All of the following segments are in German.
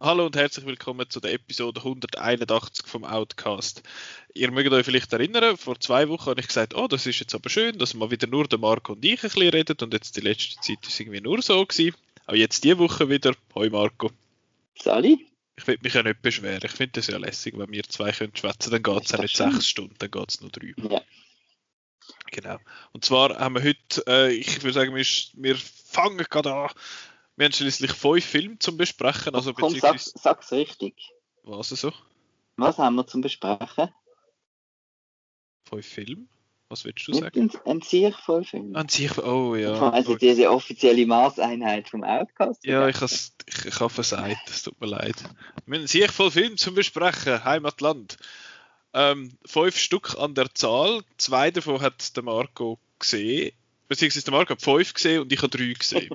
Hallo und herzlich willkommen zu der Episode 181 vom Outcast. Ihr mögt euch vielleicht erinnern, vor 2 Wochen habe ich gesagt, oh, das ist jetzt aber schön, dass mal wieder nur der Marco und ich ein bisschen reden, und jetzt die letzte Zeit war es irgendwie nur so gewesen. Aber jetzt diese Woche wieder. Hoi Marco. Sali. Ich will mich ja nicht beschweren. Ich finde das ja lässig, wenn wir zwei können schwätzen, dann geht es ja nicht 6 Stunden, dann geht es nur 3. Ja. Genau. Und zwar haben wir heute, ich würde sagen, wir fangen gerade an. Wir haben schließlich 5 Filme zum Besprechen. Also komm, sag's richtig. Was so? Was haben wir zum Besprechen? 5 Filme? Was willst du sagen? An sich 5 Filme. An sich, oh ja. Also diese offizielle Maßeinheit vom Outcast? Ja, ich habe versagt, es tut mir leid. Wir haben sich 5 Filme zum Besprechen, Heimatland. 5 Stück an der Zahl, 2 davon hat der Marco gesehen, beziehungsweise der Marco hat 5 gesehen und ich habe 3 gesehen.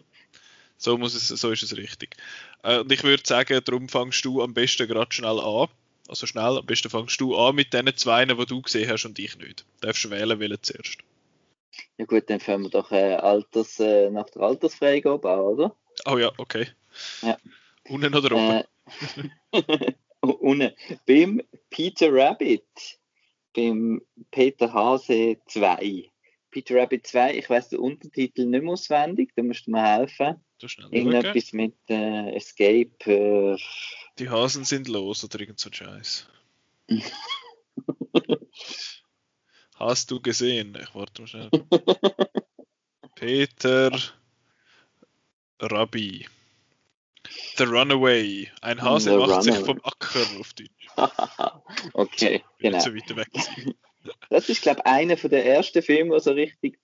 So ist es richtig. Und ich würde sagen, darum fangst du am besten gerade schnell an. Also schnell, am besten fangst du an mit den 2, die du gesehen hast und ich nicht. Du darfst wählen, welchen zuerst. Ja gut, dann fangen wir doch nach der Altersfreigabe an, oder? Oh ja, okay. Ja. Unten oder oben? Unten. Beim Peter Rabbit. Beim Peter Hase 2. Peter Rabbit 2, ich weiss den Untertitel nicht mehr auswendig, da musst du mir helfen. Irgendetwas mit Escape. Die Hasen sind los oder irgend so Scheiß. Hast du gesehen? Ich warte mal schnell. Peter Rabbi. The Runaway. Ein Hase macht sich vom Acker auf Deutsch. Okay, genau. So weiter weg. Das ist, glaube ich, einer der ersten Filme, der so richtig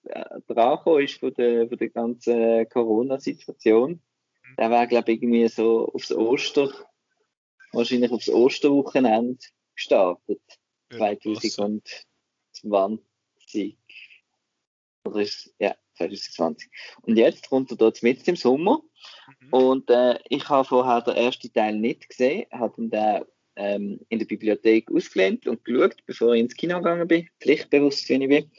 dran gekommen ist von der ganzen Corona-Situation. Der war, glaube ich, irgendwie so wahrscheinlich aufs Osterwochenende gestartet. Ja, 2020. Oder ist, ja, 2020. Und jetzt kommt er dort mitten im Sommer. Mhm. Und ich habe vorher den ersten Teil nicht gesehen, habe den in der Bibliothek ausgelehnt und geschaut, bevor ich ins Kino gegangen bin, pflichtbewusst, wie ich bin.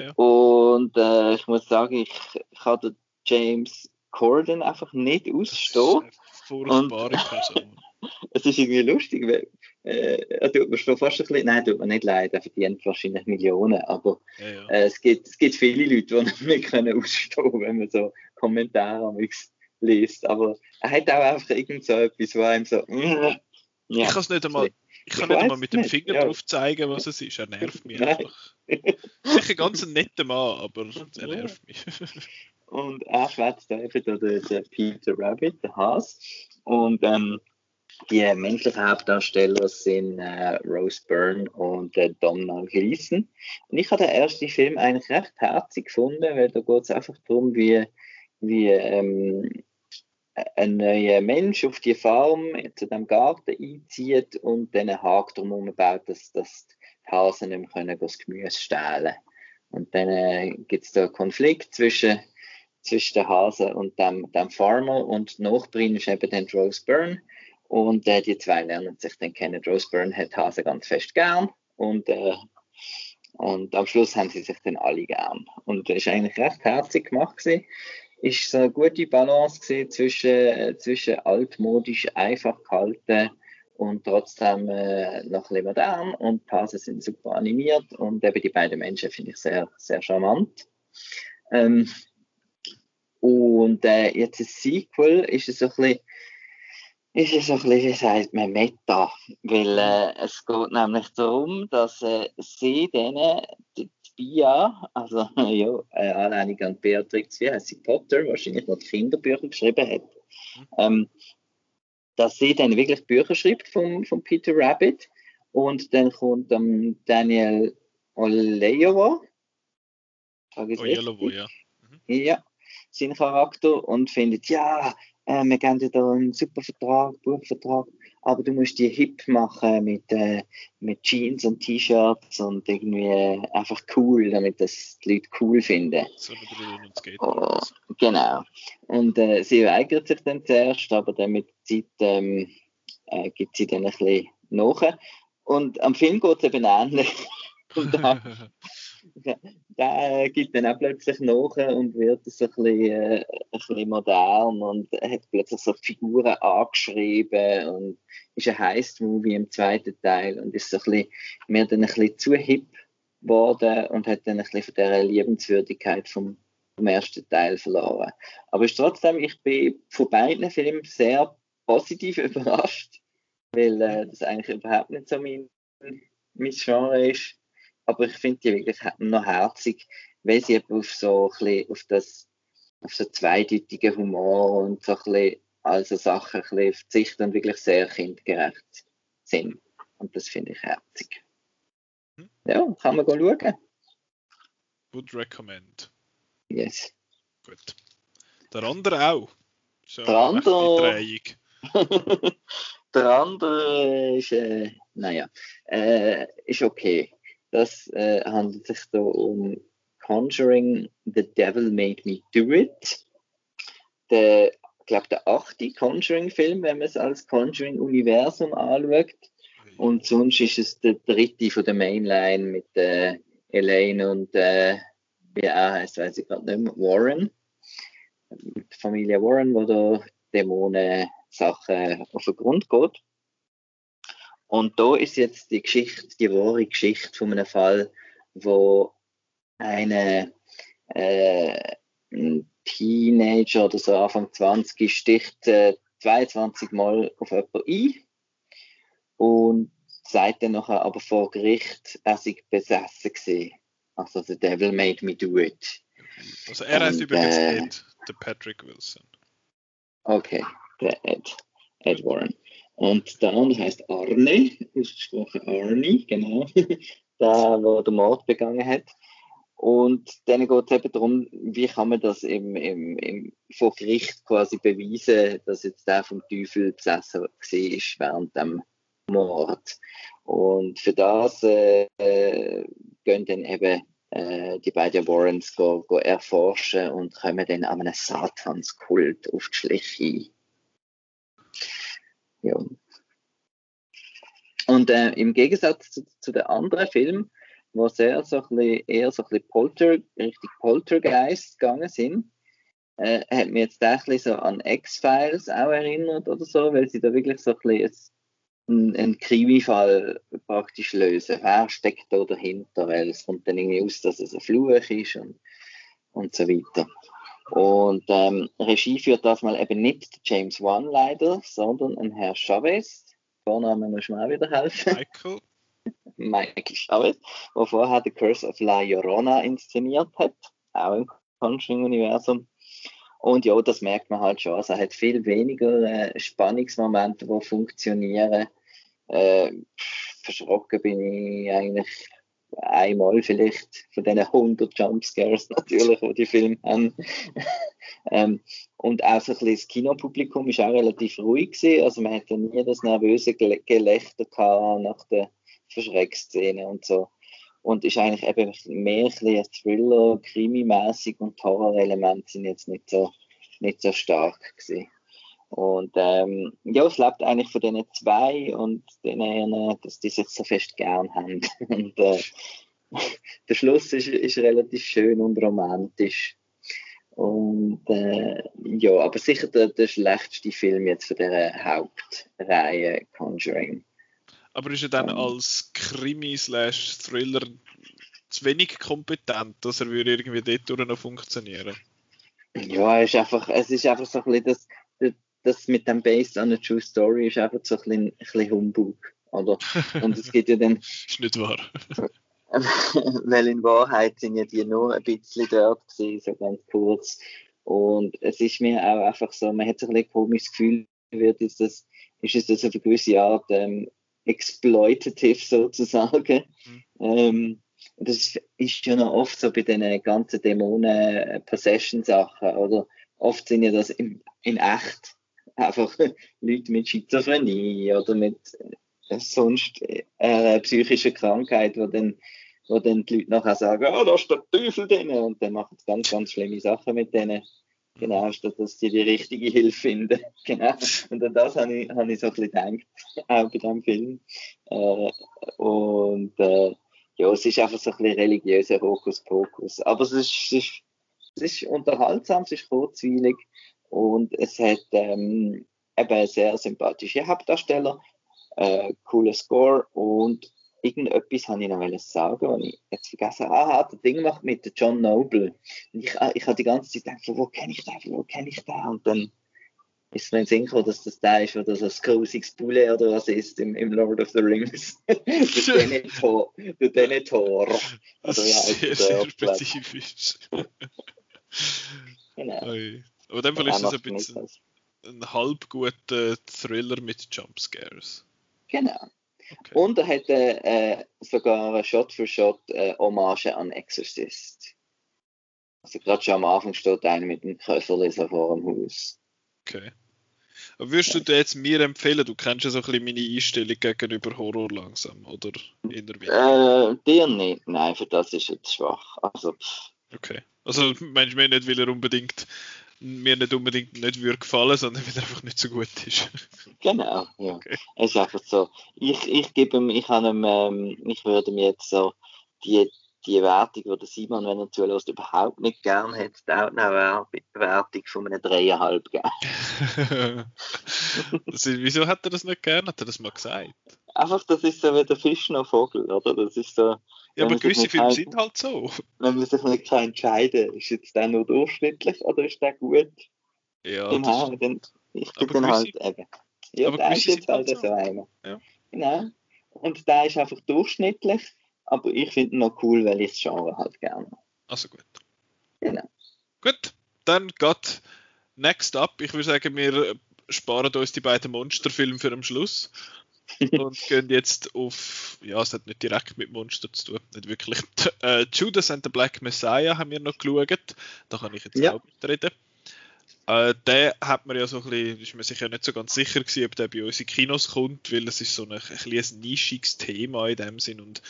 Ja. Und ich muss sagen, ich kann den James Corden einfach nicht ausstehen. Furchtbare Person. Es ist irgendwie lustig, weil er tut mir schon fast ein bisschen, nein, tut mir nicht leid, er verdient wahrscheinlich Millionen, aber ja. Es gibt viele Leute, die nicht mehr ausstehen können, wenn man so Kommentare liest, aber er hat auch einfach irgend so etwas, was einem so... Ja, ich kann nicht einmal mit dem Finger drauf zeigen, was es ist. Er nervt mich einfach. Sicher ein ganz netter Mann, aber er nervt mich. Und er schwätzt eben der Peter Rabbit, der Hase. Und die männlichen Hauptdarsteller sind Rose Byrne und Domhnall Gleeson. Und ich habe den ersten Film eigentlich recht herzig gefunden, weil da geht es einfach darum, wie ein neuer Mensch auf die Farm zu dem Garten einzieht und dann einen Haken drumherum baut, dass die Hasen nicht mehr das Gemüse stehlen können. Und dann gibt es da einen Konflikt zwischen den Hasen und dem Farmer, und Nachbarin ist eben dann Rose Byrne, und die zwei lernen sich dann kennen. Rose Byrne hat die Hasen ganz fest gern, und am Schluss haben sie sich dann alle gern. Und das ist eigentlich recht herzig gemacht gewesen. Ist so eine gute Balance gewesen zwischen altmodisch, einfach gehalten und trotzdem noch ein bisschen modern, und die Hasen sind super animiert, und eben die beiden Menschen finde ich sehr, sehr charmant. Jetzt ein Sequel ist es ein bisschen, sagt man, Meta, weil es geht nämlich darum, dass sie denen Bia, also ja, alleinig an Beatrix, wie heißt sie, Potter, wahrscheinlich noch die Kinderbücher geschrieben hat, dass sie dann wirklich Bücher schreibt von Peter Rabbit, und dann kommt Daniel Olajuwon, ja. Mhm. Ja, sein Charakter, und findet, wir geben dir da einen super Vertrag, Buchvertrag, aber du musst die hip machen mit Jeans und T-Shirts und irgendwie einfach cool, damit das die Leute cool finden. So ein bisschen oh, genau. Und sie weigert sich dann zuerst, aber dann mit der Zeit gibt sie dann ein bisschen nach. Und am Film geht es eben ähnlich. Der gibt dann auch plötzlich nach und wird so ein bisschen modern und hat plötzlich so Figuren angeschrieben und ist ein Heist-Movie im zweiten Teil und ist so ein bisschen zu hip geworden und hat dann ein bisschen von dieser Liebenswürdigkeit vom ersten Teil verloren. Aber trotzdem, ich bin von beiden Filmen sehr positiv überrascht, weil das eigentlich überhaupt nicht so mein Genre ist. Aber ich finde die wirklich noch herzig, weil sie eben auf so zweideutigen Humor und so ein bisschen also Sachen ein bisschen verzichten und wirklich sehr kindgerecht sind. Und das finde ich herzig. Ja, kann man schauen. Would recommend. Yes. Gut. Der andere auch. So, der andere. Der andere ist, ist okay. Das handelt sich da um Conjuring, The Devil Made Me Do It. Ich glaube, der 8. Conjuring-Film, wenn man es als Conjuring-Universum anschaut. Und sonst ist es der 3. von der Mainline mit Elaine und, wie er heißt, weiß ich gerade nicht mehr, Warren. Mit der Familie Warren, wo da Dämonen-Sachen auf den Grund geht. Und da ist jetzt die Geschichte, die wahre Geschichte von einem Fall, wo ein Teenager oder so Anfang 20 sticht 22 Mal auf jemanden ein und sagt dann nachher aber vor Gericht, er sei besessen gewesen. Also the devil made me do it. Also er heißt übrigens Ed, der Patrick Wilson. Okay, der Ed Warren. Und der andere heisst Arne, ausgesprochen Arnie, genau, der den Mord begangen hat. Und dann geht es eben darum, wie kann man das im vor Gericht quasi beweisen, dass jetzt der vom Teufel besessen war während dem Mord. Und für das gehen dann eben die beiden Warrens go erforschen und kommen dann an einem Satanskult auf die Schliche. Ja. Und im Gegensatz zu den anderen Filmen, die eher so ein bisschen Poltergeist gegangen sind, hat mich jetzt auch ein bisschen so an X-Files auch erinnert oder so, weil sie da wirklich so ein einen Krimi-Fall praktisch lösen. Wer steckt da dahinter? Weil es kommt dann irgendwie aus, dass es ein Fluch ist und so weiter. Und Regie führt das mal eben nicht James Wan leider, sondern ein Herr Chavez. Vornamen muss man auch wieder helfen. Michael Chavez, der vorher The Curse of La Llorona inszeniert hat, auch im Conjuring-Universum. Und ja, das merkt man halt schon. Also er hat viel weniger Spannungsmomente, die funktionieren. Verschrocken bin ich eigentlich einmal vielleicht von diesen 100 Jumpscares natürlich, die die Filme haben. Und auch so ein bisschen das Kinopublikum war auch relativ ruhig gewesen. Also man hatte nie das nervöse Gelächter gehabt nach der Verschreckszene und so. Und ist eigentlich eben mehr ein bisschen Thriller, Krimi-mässig und Horror-Elemente sind jetzt nicht so stark gewesen. Und ja, es lebt eigentlich von diesen zwei und denen, dass die sich so fest gern haben. Und der Schluss ist relativ schön und romantisch. Und ja, aber sicher der schlechteste Film jetzt von dieser Hauptreihe Conjuring. Aber ist er dann als Krimi/Thriller zu wenig kompetent, dass er irgendwie dort noch funktionieren würde? Ja, es ist einfach so ein bisschen das mit dem Based on a True Story ist einfach so ein bisschen Humbug, oder? Und es gibt ja dann... ist nicht wahr. Weil in Wahrheit sind ja die nur ein bisschen dort gewesen, so ganz kurz. Und es ist mir auch einfach so, man hat so ein bisschen komisches Gefühl, ist das auf eine gewisse Art exploitative sozusagen. Das ist ja noch oft so bei diesen ganzen Dämonen-Possession-Sachen, oder? Oft sind ja das in echt. einfach Leute mit Schizophrenie oder mit sonst einer psychischen Krankheit, wo dann die Leute nachher sagen, oh, da ist der Teufel drin, und dann machen sie ganz, ganz schlimme Sachen mit denen. Genau, statt dass sie die richtige Hilfe finden. Genau. Und an das habe ich so ein bisschen gedacht, auch bei diesem Film. Ja, es ist einfach so ein bisschen religiöser Hokuspokus. Aber es ist unterhaltsam, es ist kurzweilig und es hat eben sehr sympathische Hauptdarsteller, cooler Score und irgendetwas wollte ich noch sagen, was ich jetzt vergessen habe. Ah, das Ding macht mit John Noble. Und ich habe die ganze Zeit gedacht, wo kenne ich den? Und dann ist mir in den Sinn gekommen, dass das der ist, oder so das grusiges Bulle oder was ist im Lord of the Rings. Der Denethor. Also, ja, sehr, sehr spezifisch. Genau. Okay. Aber in dem Fall ist das ein bisschen ein halb guter Thriller mit Jumpscares. Genau. Okay. Und er hat sogar eine Shot-für-Shot Hommage an Exorcist. Also gerade schon am Anfang steht einer mit einem Köfferleser vor dem Haus. Okay. Aber würdest du jetzt mir empfehlen, du kennst ja so ein bisschen meine Einstellung gegenüber Horror langsam, oder? In der Welt? Dir nicht, nein, für das ist jetzt schwach. Okay. Also meinst du mir nicht, weil er mir nicht unbedingt würde gefallen, sondern weil er einfach nicht so gut ist. Genau, ja. Okay. Es ist einfach so. Ich würde mir jetzt so die Wertung, die der Simon, wenn er zulässt, überhaupt nicht gern hat, die Outnow-Wertung von einem 3,5 geben. Wieso hat er das nicht gern? Hat er das mal gesagt? Einfach, das ist so wie der Fisch noch Vogel, oder? Das ist so. Ja, aber gewisse Filme sind halt so. Wenn man sich nicht entscheiden kann, ist jetzt der nur durchschnittlich oder ist der gut? Ja, genau, ich bin dann halt eben. Ja, der ist jetzt halt so einer. Ja. Genau. Und der ist einfach durchschnittlich, aber ich finde ihn noch cool, weil ich das Genre halt gerne habe. Also gut. Genau. Gut, dann geht next up. Ich würde sagen, wir sparen uns die beiden Monsterfilme für am Schluss. Und gehen jetzt auf, ja, es hat nicht direkt mit Monster zu tun, nicht wirklich. Judas and the Black Messiah haben wir noch geschaut, da kann ich jetzt auch mitreden. Der hat man ja so ein bisschen, ist man sich ja nicht so ganz sicher gewesen, ob der bei uns in Kinos kommt, weil es ist so ein nischiges Thema in dem Sinn, und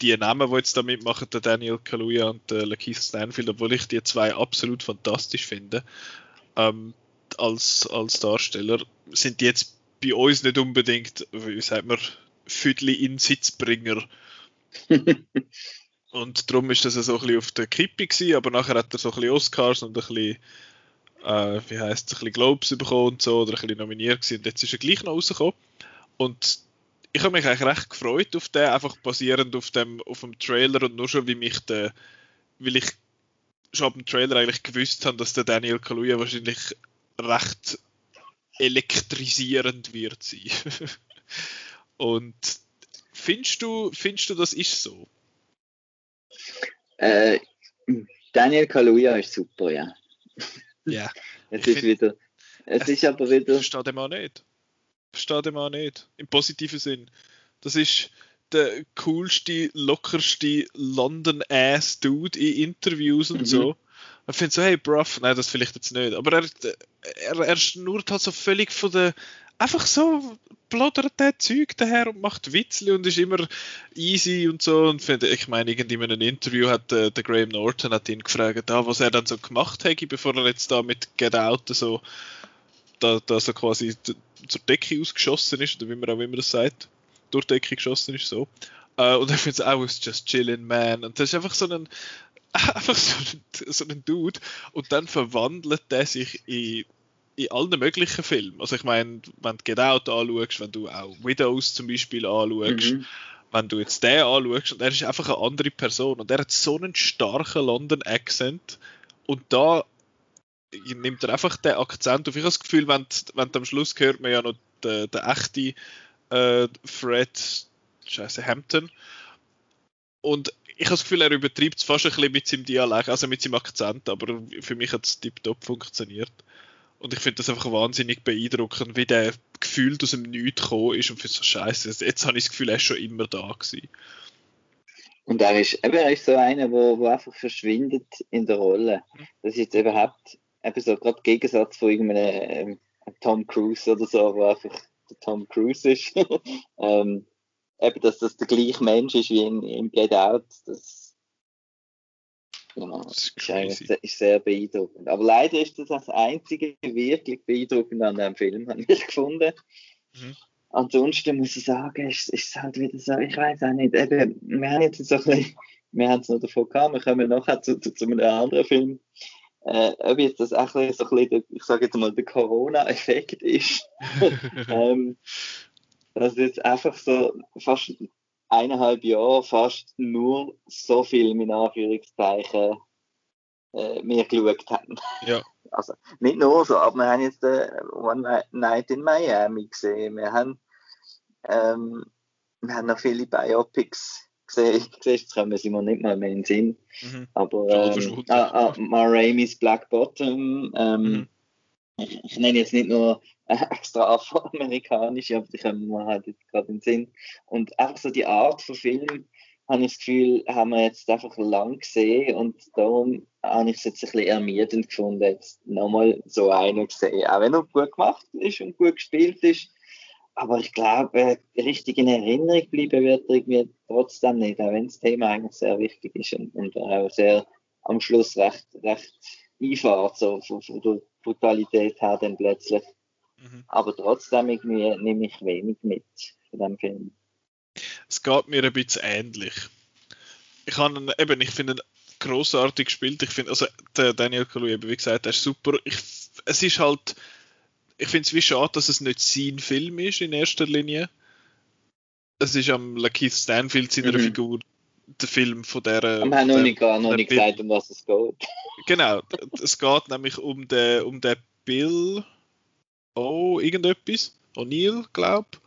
die Namen, die jetzt da mitmachen, der Daniel Kaluuya und der Lakeith Stanfield, obwohl ich die zwei absolut fantastisch finde, als Darsteller, sind die jetzt bei uns nicht unbedingt, wie sagt man, Füdli in Sitzbringer. Und darum ist das so ein bisschen auf der Kippe gewesen, aber nachher hat er so ein bisschen Oscars und ein bisschen, ein bisschen Globes bekommen und so, oder ein bisschen nominiert gewesen, und jetzt ist er gleich noch rausgekommen. Und ich habe mich eigentlich recht gefreut auf den, einfach basierend auf dem Trailer und nur schon, weil ich schon ab dem Trailer eigentlich gewusst habe, dass der Daniel Kaluuya wahrscheinlich recht elektrisierend wird sie. Und findest du, das ist so? Daniel Kaluuya ist super, ja. Ja. Es ist aber wieder. Versteht man nicht. Im positiven Sinn. Das ist der coolste, lockerste London-Ass-Dude in Interviews und so. Ich finde so, hey, bruv, nein, das vielleicht jetzt nicht, aber er schnurrt halt so völlig von der, einfach so plaudert der Zeug daher und macht Witzli und ist immer easy und so, und finde, ich meine, irgendwie in einem Interview hat der Graham Norton hat ihn gefragt, was er dann so gemacht hätte, bevor er jetzt da mit Get Out so, da so quasi zur Decke ausgeschossen ist, oder wie man auch immer das sagt, durch die Decke geschossen ist, so, und er findet, I was just chilling, man, und das ist einfach so ein Dude, und dann verwandelt der sich in allen möglichen Filmen. Also ich meine, wenn du Get Out anschaust, wenn du auch Widows zum Beispiel anschaust, wenn du jetzt den anschaust, und er ist einfach eine andere Person und er hat so einen starken London-Accent, und da nimmt er einfach den Akzent auf. Ich habe das Gefühl, wenn du am Schluss hört man ja noch den echten Fred Hampton, und ich habe das Gefühl, er übertreibt es fast ein bisschen mit seinem Dialekt, also mit seinem Akzent, aber für mich hat es tiptop funktioniert. Und ich finde das einfach wahnsinnig beeindruckend, wie der gefühlt aus dem Nichts gekommen ist und für so Scheiße. Jetzt habe ich das Gefühl, er ist schon immer da gewesen. Und er ist so einer, der einfach verschwindet in der Rolle. Das ist jetzt überhaupt so gerade Gegensatz von irgendeinem Tom Cruise oder so, der einfach der Tom Cruise ist. Eben, dass das der gleiche Mensch ist wie in Get Out, das, genau, ist sehr beeindruckend. Aber leider ist das das einzige wirklich beeindruckende an diesem Film, habe ich gefunden. Mhm. Ansonsten muss ich sagen, ist es halt wieder so, ich weiß auch nicht, eben, wir haben jetzt so ein bisschen, wir haben es noch davon gehabt, wir kommen nachher zu einem anderen Film. Ob jetzt das auch so ein bisschen, ich sage jetzt mal, der Corona-Effekt ist. Dass jetzt einfach so fast 1,5 Jahre fast nur so Filme in Anführungszeichen wir geschaut haben. Ja. Also nicht nur so, aber wir haben jetzt One Night in Miami gesehen, wir haben noch viele Biopics gesehen, jetzt kommen sie mir nicht mal mehr in den Sinn, aber Ma Raimi's Black Bottom, ich nenne jetzt nicht nur extra afroamerikanisch, aber die kommen mir halt jetzt gerade in den Sinn. Und einfach so die Art von Film, habe ich das Gefühl, haben wir jetzt einfach lang gesehen und darum habe ich es jetzt ein bisschen ermüdend gefunden, jetzt nochmal so einen gesehen. Auch wenn er gut gemacht ist und gut gespielt ist, aber ich glaube, richtig in Erinnerung bleiben wird irgendwie trotzdem nicht, auch wenn das Thema eigentlich sehr wichtig ist und auch sehr am Schluss recht einfahrt, so von der Brutalität her dann plötzlich. Mhm. Aber trotzdem irgendwie nehme ich wenig mit von diesem Film. Es geht mir ein bisschen ähnlich. Ich finde ihn grossartig gespielt. Ich finde, also der Daniel Kaluuya, wie gesagt, er ist super. Ich finde es wie schade, dass es nicht sein Film ist in erster Linie. Es ist am Lakeith Stanfield seiner Figur der Film von dieser... Wir haben noch nicht gesagt, um was es geht. Genau, es geht nämlich um den Bill... O'Neill, glaube ich.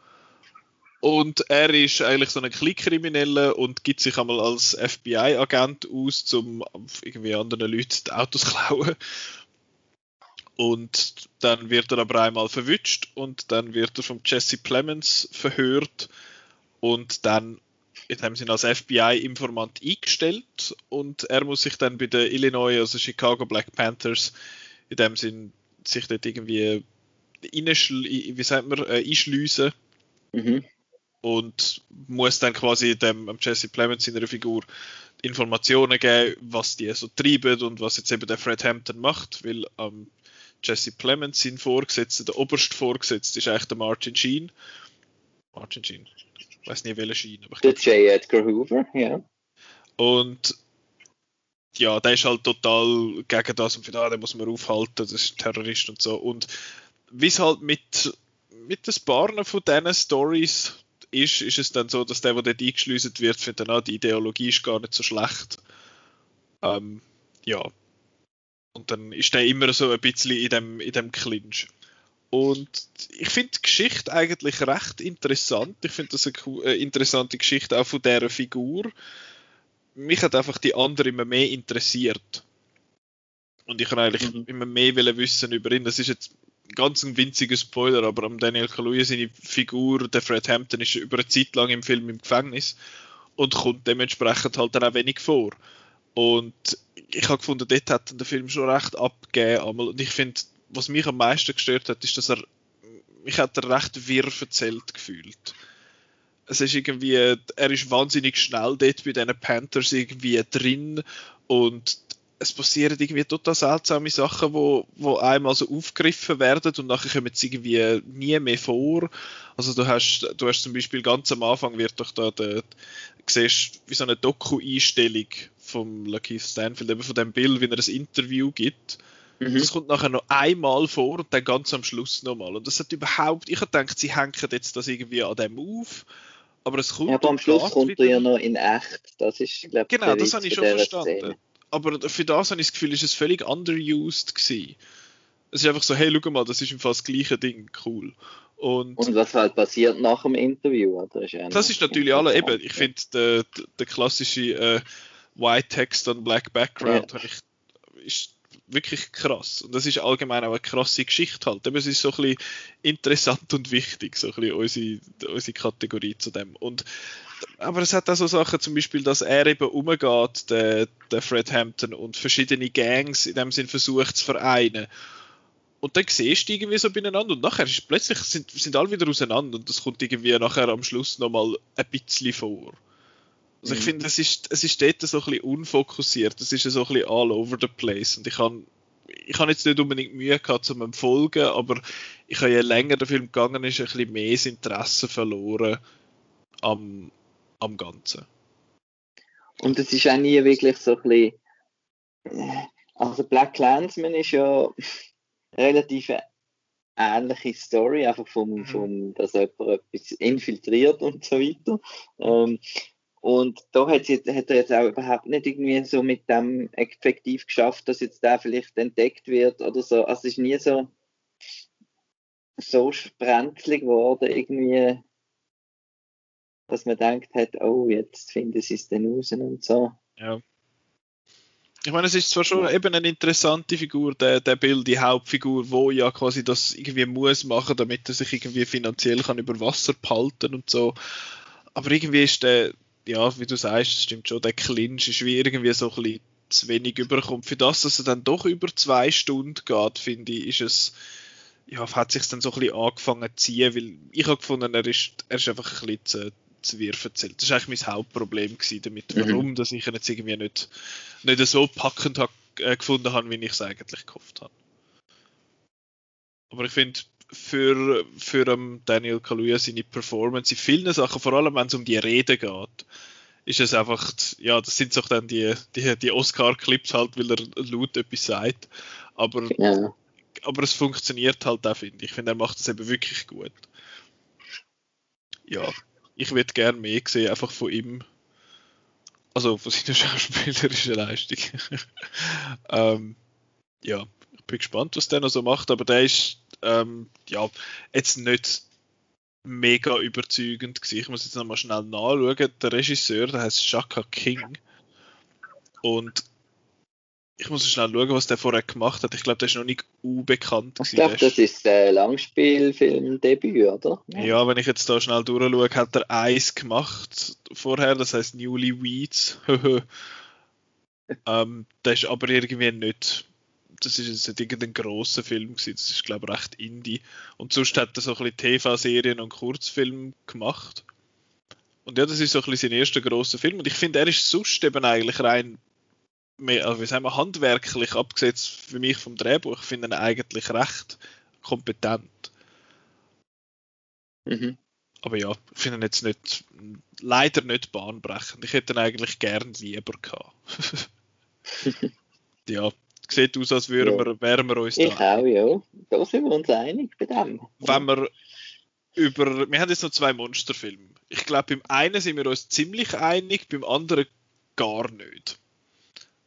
Und er ist eigentlich so ein Klickkrimineller und gibt sich einmal als FBI-Agent aus, um irgendwie anderen Leuten die Autos zu klauen. Und dann wird er aber einmal verwünscht und dann wird er von Jesse Plemons verhört und dann in dem Sinne als FBI-Informant eingestellt. Und er muss sich dann bei den Illinois, also Chicago Black Panthers, in dem Sinn sich dort irgendwie einschliessen. Und muss dann quasi dem Jesse Plemons in seiner Figur Informationen geben, was die so treiben und was jetzt eben der Fred Hampton macht, weil Jesse Plemons sein Vorgesetzter, der oberste Vorgesetzte, ist eigentlich der Martin Sheen, ich weiß nicht welcher Sheen, aber der J. Edgar Hoover, ja. Und ja, der ist halt total gegen das und findet, den muss man aufhalten, das ist ein Terrorist und so. Und wie es halt mit den Barnen von diesen Stories ist es dann so, dass der dort eingeschleuset wird, findet dann, die Ideologie ist gar nicht so schlecht. Ja. Und dann ist der immer so ein bisschen in dem Clinch. Und ich finde die Geschichte eigentlich recht interessant. Ich finde das eine interessante Geschichte auch von dieser Figur. Mich hat einfach die andere immer mehr interessiert. Und ich kann eigentlich immer mehr wissen über ihn. Das ist jetzt ganz ein winziger Spoiler, aber am Daniel Kaluuya, seine Figur, der Fred Hampton, ist über eine Zeit lang im Film im Gefängnis und kommt dementsprechend halt dann auch wenig vor. Und ich habe gefunden, dort hat der Film schon recht abgegeben. Und ich finde, was mich am meisten gestört hat, ist, dass er recht wirr erzählt gefühlt. Es ist irgendwie, er ist wahnsinnig schnell dort bei diesen Panthers irgendwie drin und es passieren irgendwie total seltsame Sachen, wo einmal so aufgegriffen werden und nachher kommen sie irgendwie nie mehr vor. Also du hast zum Beispiel ganz am Anfang wird doch da siehst wie so eine Doku-Einstellung vom Lakeith Stanfield, eben von dem Bill, wie er ein Interview gibt. Das kommt nachher noch einmal vor und dann ganz am Schluss nochmal. Und das hat ich habe gedacht, sie hängen jetzt das irgendwie an dem auf. Aber es kommt aber am Schluss kommt er ja noch in echt. Das ist, glaube ich, genau, das habe ich schon verstanden. Szene. Aber für das habe ich das Gefühl, ist es völlig underused gewesen. Es ist einfach so, hey, schau mal, das ist im Fall das gleiche Ding, cool. Und was halt passiert nach dem Interview? Das ist natürlich alle, eben, ich finde, der klassische White Text on Black Background ist wirklich krass. Und das ist allgemein auch eine krasse Geschichte halt. Aber es ist so ein bisschen interessant und wichtig, so ein bisschen unsere Kategorie zu dem. Aber es hat auch so Sachen, zum Beispiel, dass er eben umgeht, der Fred Hampton, und verschiedene Gangs in dem Sinn versucht zu vereinen. Und dann siehst du irgendwie so beieinander und nachher ist plötzlich sind alle wieder auseinander und das kommt irgendwie nachher am Schluss nochmal ein bisschen vor. Also ich finde, es ist dort so ein bisschen unfokussiert, es ist so ein bisschen all over the place und ich habe jetzt nicht unbedingt Mühe gehabt zum Empfolgen, aber ich habe, je länger der Film gegangen ist, ein bisschen mehr das Interesse verloren am Ganzen. Und es ist auch nie wirklich so ein bisschen... Also Black Clansman ist ja relativ ähnliche Story, einfach vom dass jemand etwas infiltriert und so weiter. Und da hat er jetzt auch überhaupt nicht irgendwie so mit dem effektiv geschafft, dass jetzt der vielleicht entdeckt wird oder so. Also es ist nie so sprenzlig geworden irgendwie, dass man denkt hat, oh, jetzt finden sie es dann raus und so. Ja. Ich meine, es ist zwar schon eben eine interessante Figur, der Bill, die Hauptfigur, wo ja quasi das irgendwie muss machen, damit er sich irgendwie finanziell kann über Wasser behalten und so. Aber irgendwie ist der, ja, wie du sagst, das stimmt schon, der Clinch ist wie irgendwie so ein bisschen zu wenig überkommt. Für das, dass er dann doch über 2 Stunden geht, finde ich, ist es, ja, hat sich dann so ein bisschen angefangen zu ziehen, weil ich habe gefunden, er ist einfach ein bisschen zu wirfen zählt. Das war eigentlich mein Hauptproblem gewesen damit, warum dass ich ihn jetzt irgendwie nicht so packend gefunden habe, wie ich es eigentlich gehofft habe. Aber ich finde, für Daniel Kaluuya seine Performance in vielen Sachen, vor allem wenn es um die Rede geht, ist es einfach, ja, das sind doch dann die Oscar-Clips halt, weil er laut etwas sagt. Aber es funktioniert halt auch, finde ich. Ich finde, er macht es eben wirklich gut. Ja. Ich würde gerne mehr sehen, einfach von ihm, also von seiner schauspielerischen Leistung. Ja, ich bin gespannt, was der noch so macht, aber der ist ja, jetzt nicht mega überzeugend gewesen. Ich muss jetzt nochmal schnell nachschauen. Der Regisseur, der heißt Shaka King und ich muss schnell schauen, was der vorher gemacht hat. Ich glaube, der ist noch nicht unbekannt. Ich glaube, das ist ein Langspielfilmdebüt, oder? Ja, wenn ich jetzt da schnell durchschaue, hat er eins gemacht vorher, das heisst Newlyweds. Der ist aber irgendwie nicht... Das ist jetzt nicht irgendein grosser Film gewesen, das ist, glaube ich, recht Indie. Und sonst hat er so ein bisschen TV-Serien und Kurzfilme gemacht. Und ja, das ist so ein bisschen sein erster grosser Film. Und ich finde, er ist sonst eben eigentlich rein... mehr, also wie sagen wir, handwerklich, abgesehen für mich vom Drehbuch, ich finde ihn eigentlich recht kompetent. Aber ja, ich finde ihn jetzt nicht, leider nicht bahnbrechend. Ich hätte ihn eigentlich gern lieber gehabt. Ja, sieht aus, als wären wir uns da. Ich auch, ja. Da sind wir uns einig bei dem. Wenn wir haben jetzt noch 2 Monsterfilme. Ich glaube, beim einen sind wir uns ziemlich einig, beim anderen gar nicht.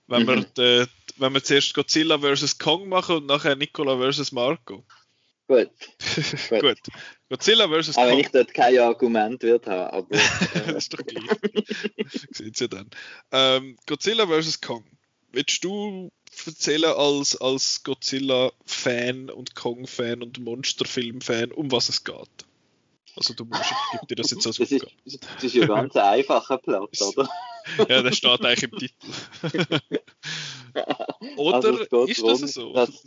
Wenn wir zuerst Godzilla vs. Kong machen und nachher Nicola vs. Marco. Gut. Godzilla vs. Kong. Auch wenn ich dort kein Argument wird haben, aber... Das ist doch gleich. Seht's ja dann. Godzilla vs. Kong. Willst du erzählen als Godzilla-Fan und Kong-Fan und Monsterfilm-Fan, um was es geht? Also du musst, ich gebe dir das jetzt als Aufgabe. Das ist ein ganz einfacher Platz, oder? Ja, der steht eigentlich im Titel. Oder also ist das so? Dass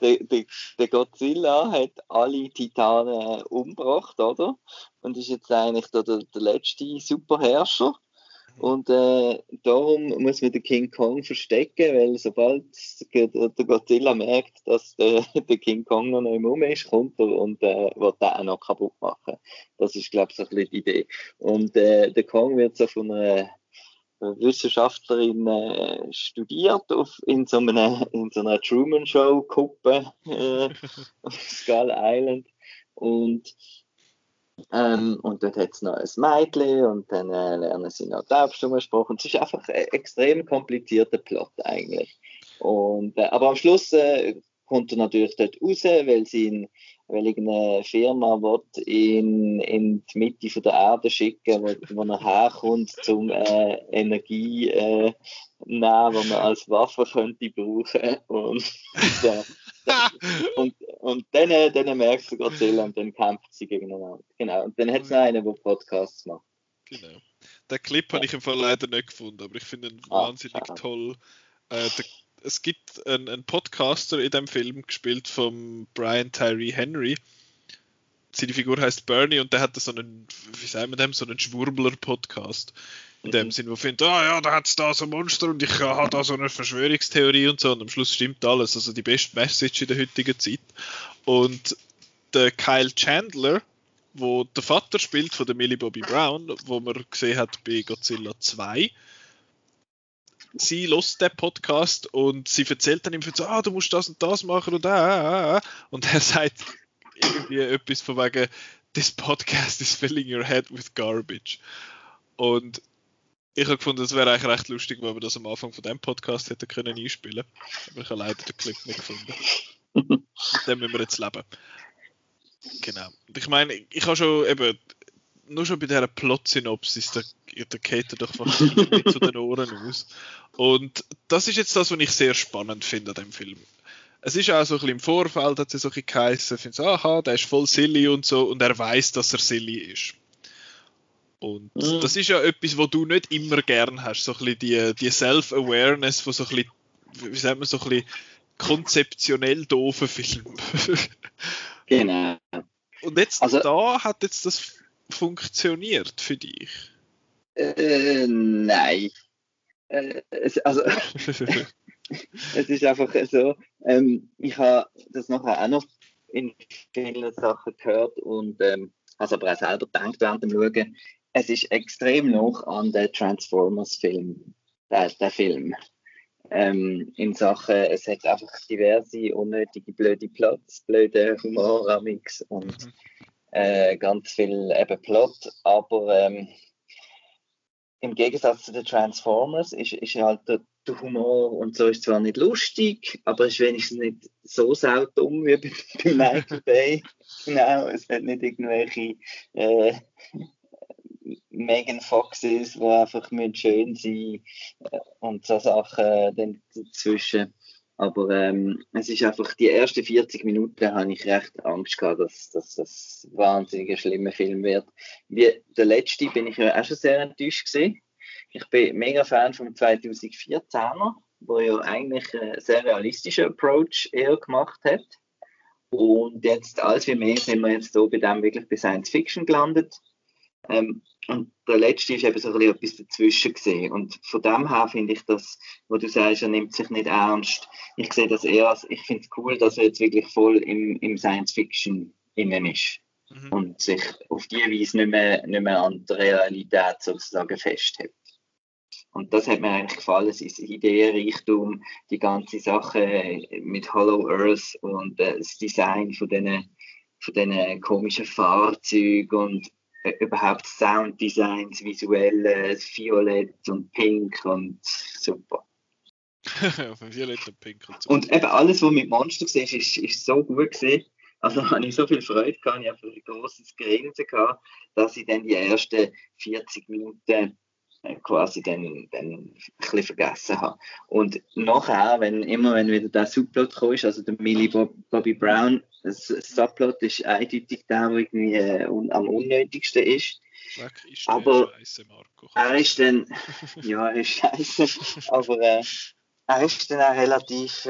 der Godzilla hat alle Titanen umgebracht, oder? Und ist jetzt eigentlich der letzte Superherrscher. Und darum muss man den King Kong verstecken, weil sobald der Godzilla merkt, dass der King Kong noch nicht rum ist, kommt er und will den auch noch kaputt machen. Das ist, glaube ich, so ein bisschen die Idee. Und der Kong wird so von einer Wissenschaftlerin studiert, in so einer Truman-Show-Kuppe auf Skull Island. Und dort hat es noch ein Mädchen und dann lernen sie noch Taubstummenspruch und es ist einfach ein extrem komplizierter Plot eigentlich. Und, aber am Schluss kommt er natürlich dort raus, weil sie weil irgendeine Firma will in die Mitte von der Erde schicken, wo er herkommt, um Energie nehmen, die man als Waffe könnte brauchen. Und dann merkst du Godzilla und dann kämpft sie gegeneinander. Genau. Und dann hat es noch einen, der Podcasts macht. Genau. Den Clip habe ich im Fall leider nicht gefunden, aber ich finde ihn wahnsinnig toll. es gibt einen Podcaster in dem Film, gespielt von Brian Tyree Henry. Seine Figur heißt Bernie und der hat so einen, wie sagen wir dem, so einen Schwurbler-Podcast. In dem Sinn, wo findet, da hat es da so ein Monster und ich habe da so eine Verschwörungstheorie und so, und am Schluss stimmt alles. Also die beste Message in der heutigen Zeit. Und der Kyle Chandler, wo der Vater spielt von der Millie Bobby Brown, wo man gesehen hat bei Godzilla 2. Sie hört den Podcast und sie erzählt dann ihm so, du musst das und das machen und und er sagt irgendwie etwas von wegen, this podcast is filling your head with garbage. Und ich habe gefunden, es wäre eigentlich recht lustig, wenn wir das am Anfang von diesem Podcast hätten können einspielen. Aber ich habe leider den Clip nicht gefunden. Mit dem müssen wir jetzt leben. Genau. Ich meine, ich habe schon eben, nur schon bei dieser Plot-Synopsis, der geht doch fast nicht zu den Ohren aus. Und das ist jetzt das, was ich sehr spannend finde an dem Film. Es ist auch so ein bisschen im Vorfeld, hat sie so ein bisschen geheißen, findet so, der ist voll silly und so, und er weiß, dass er silly ist. Und das ist ja etwas, was du nicht immer gern hast, so ein bisschen die Self-Awareness von so ein bisschen, wie sagt man, so ein bisschen konzeptionell doofen Film. Genau. Und jetzt also, da hat jetzt das funktioniert für dich? Nein. Es ist einfach so, ich habe das nachher auch noch in vielen Sachen gehört und habe es aber auch selber gedacht während dem Schauen. Es ist extrem noch an den Transformers-Film, der Film. In Sachen, es hat einfach diverse, unnötige, blöde Plots, blöde Humor-Amix und ganz viel eben Plot, aber im Gegensatz zu den Transformers ist halt der Humor und so ist zwar nicht lustig, aber ist wenigstens nicht so saudumm wie bei Michael Bay. Genau, es hat nicht irgendwelche Megan Foxes, die einfach schön sein und so Sachen dann dazwischen. Aber es ist einfach, die ersten 40 Minuten habe ich recht Angst gehabt, dass das ein wahnsinnig schlimmer Film wird. Wie der letzte bin ich ja auch schon sehr enttäuscht gewesen. Ich bin mega Fan vom 2014er, der ja eigentlich einen sehr realistischen Approach eher gemacht hat. Und jetzt, alles wie mehr, sind wir jetzt hier bei dem wirklich bei Science Fiction gelandet. Und der letzte ist eben so ein bisschen etwas dazwischen gewesen. Und von dem her finde ich das, wo du sagst, er nimmt sich nicht ernst. Ich sehe das eher als, ich finde es cool, dass er jetzt wirklich voll im Science-Fiction innen ist. Mhm. Und sich auf diese Weise nicht mehr an der Realität sozusagen festhält. Und das hat mir eigentlich gefallen, sein Ideenreichtum, die ganze Sache mit Hollow Earth und das Design von diesen komischen Fahrzeugen und überhaupt Sounddesign, das Visuelle, Violett und Pink und super. Violett und Pink und super. Und eben alles, was mit Monster war, ist so gut gewesen. Also habe ich so viel Freude gehabt, ich habe so ein grosses Grinsen gehabt, dass ich dann die ersten 40 Minuten quasi dann ein bisschen vergessen habe. Und nachher, wenn wieder der Subplot kommt, also der Millie Bobby Brown, das Subplot ist eindeutig der, der irgendwie am unnötigsten ist. Ist aber scheisse, Marco. Er ist dann, ja, er ist scheisse, aber er ist dann auch relativ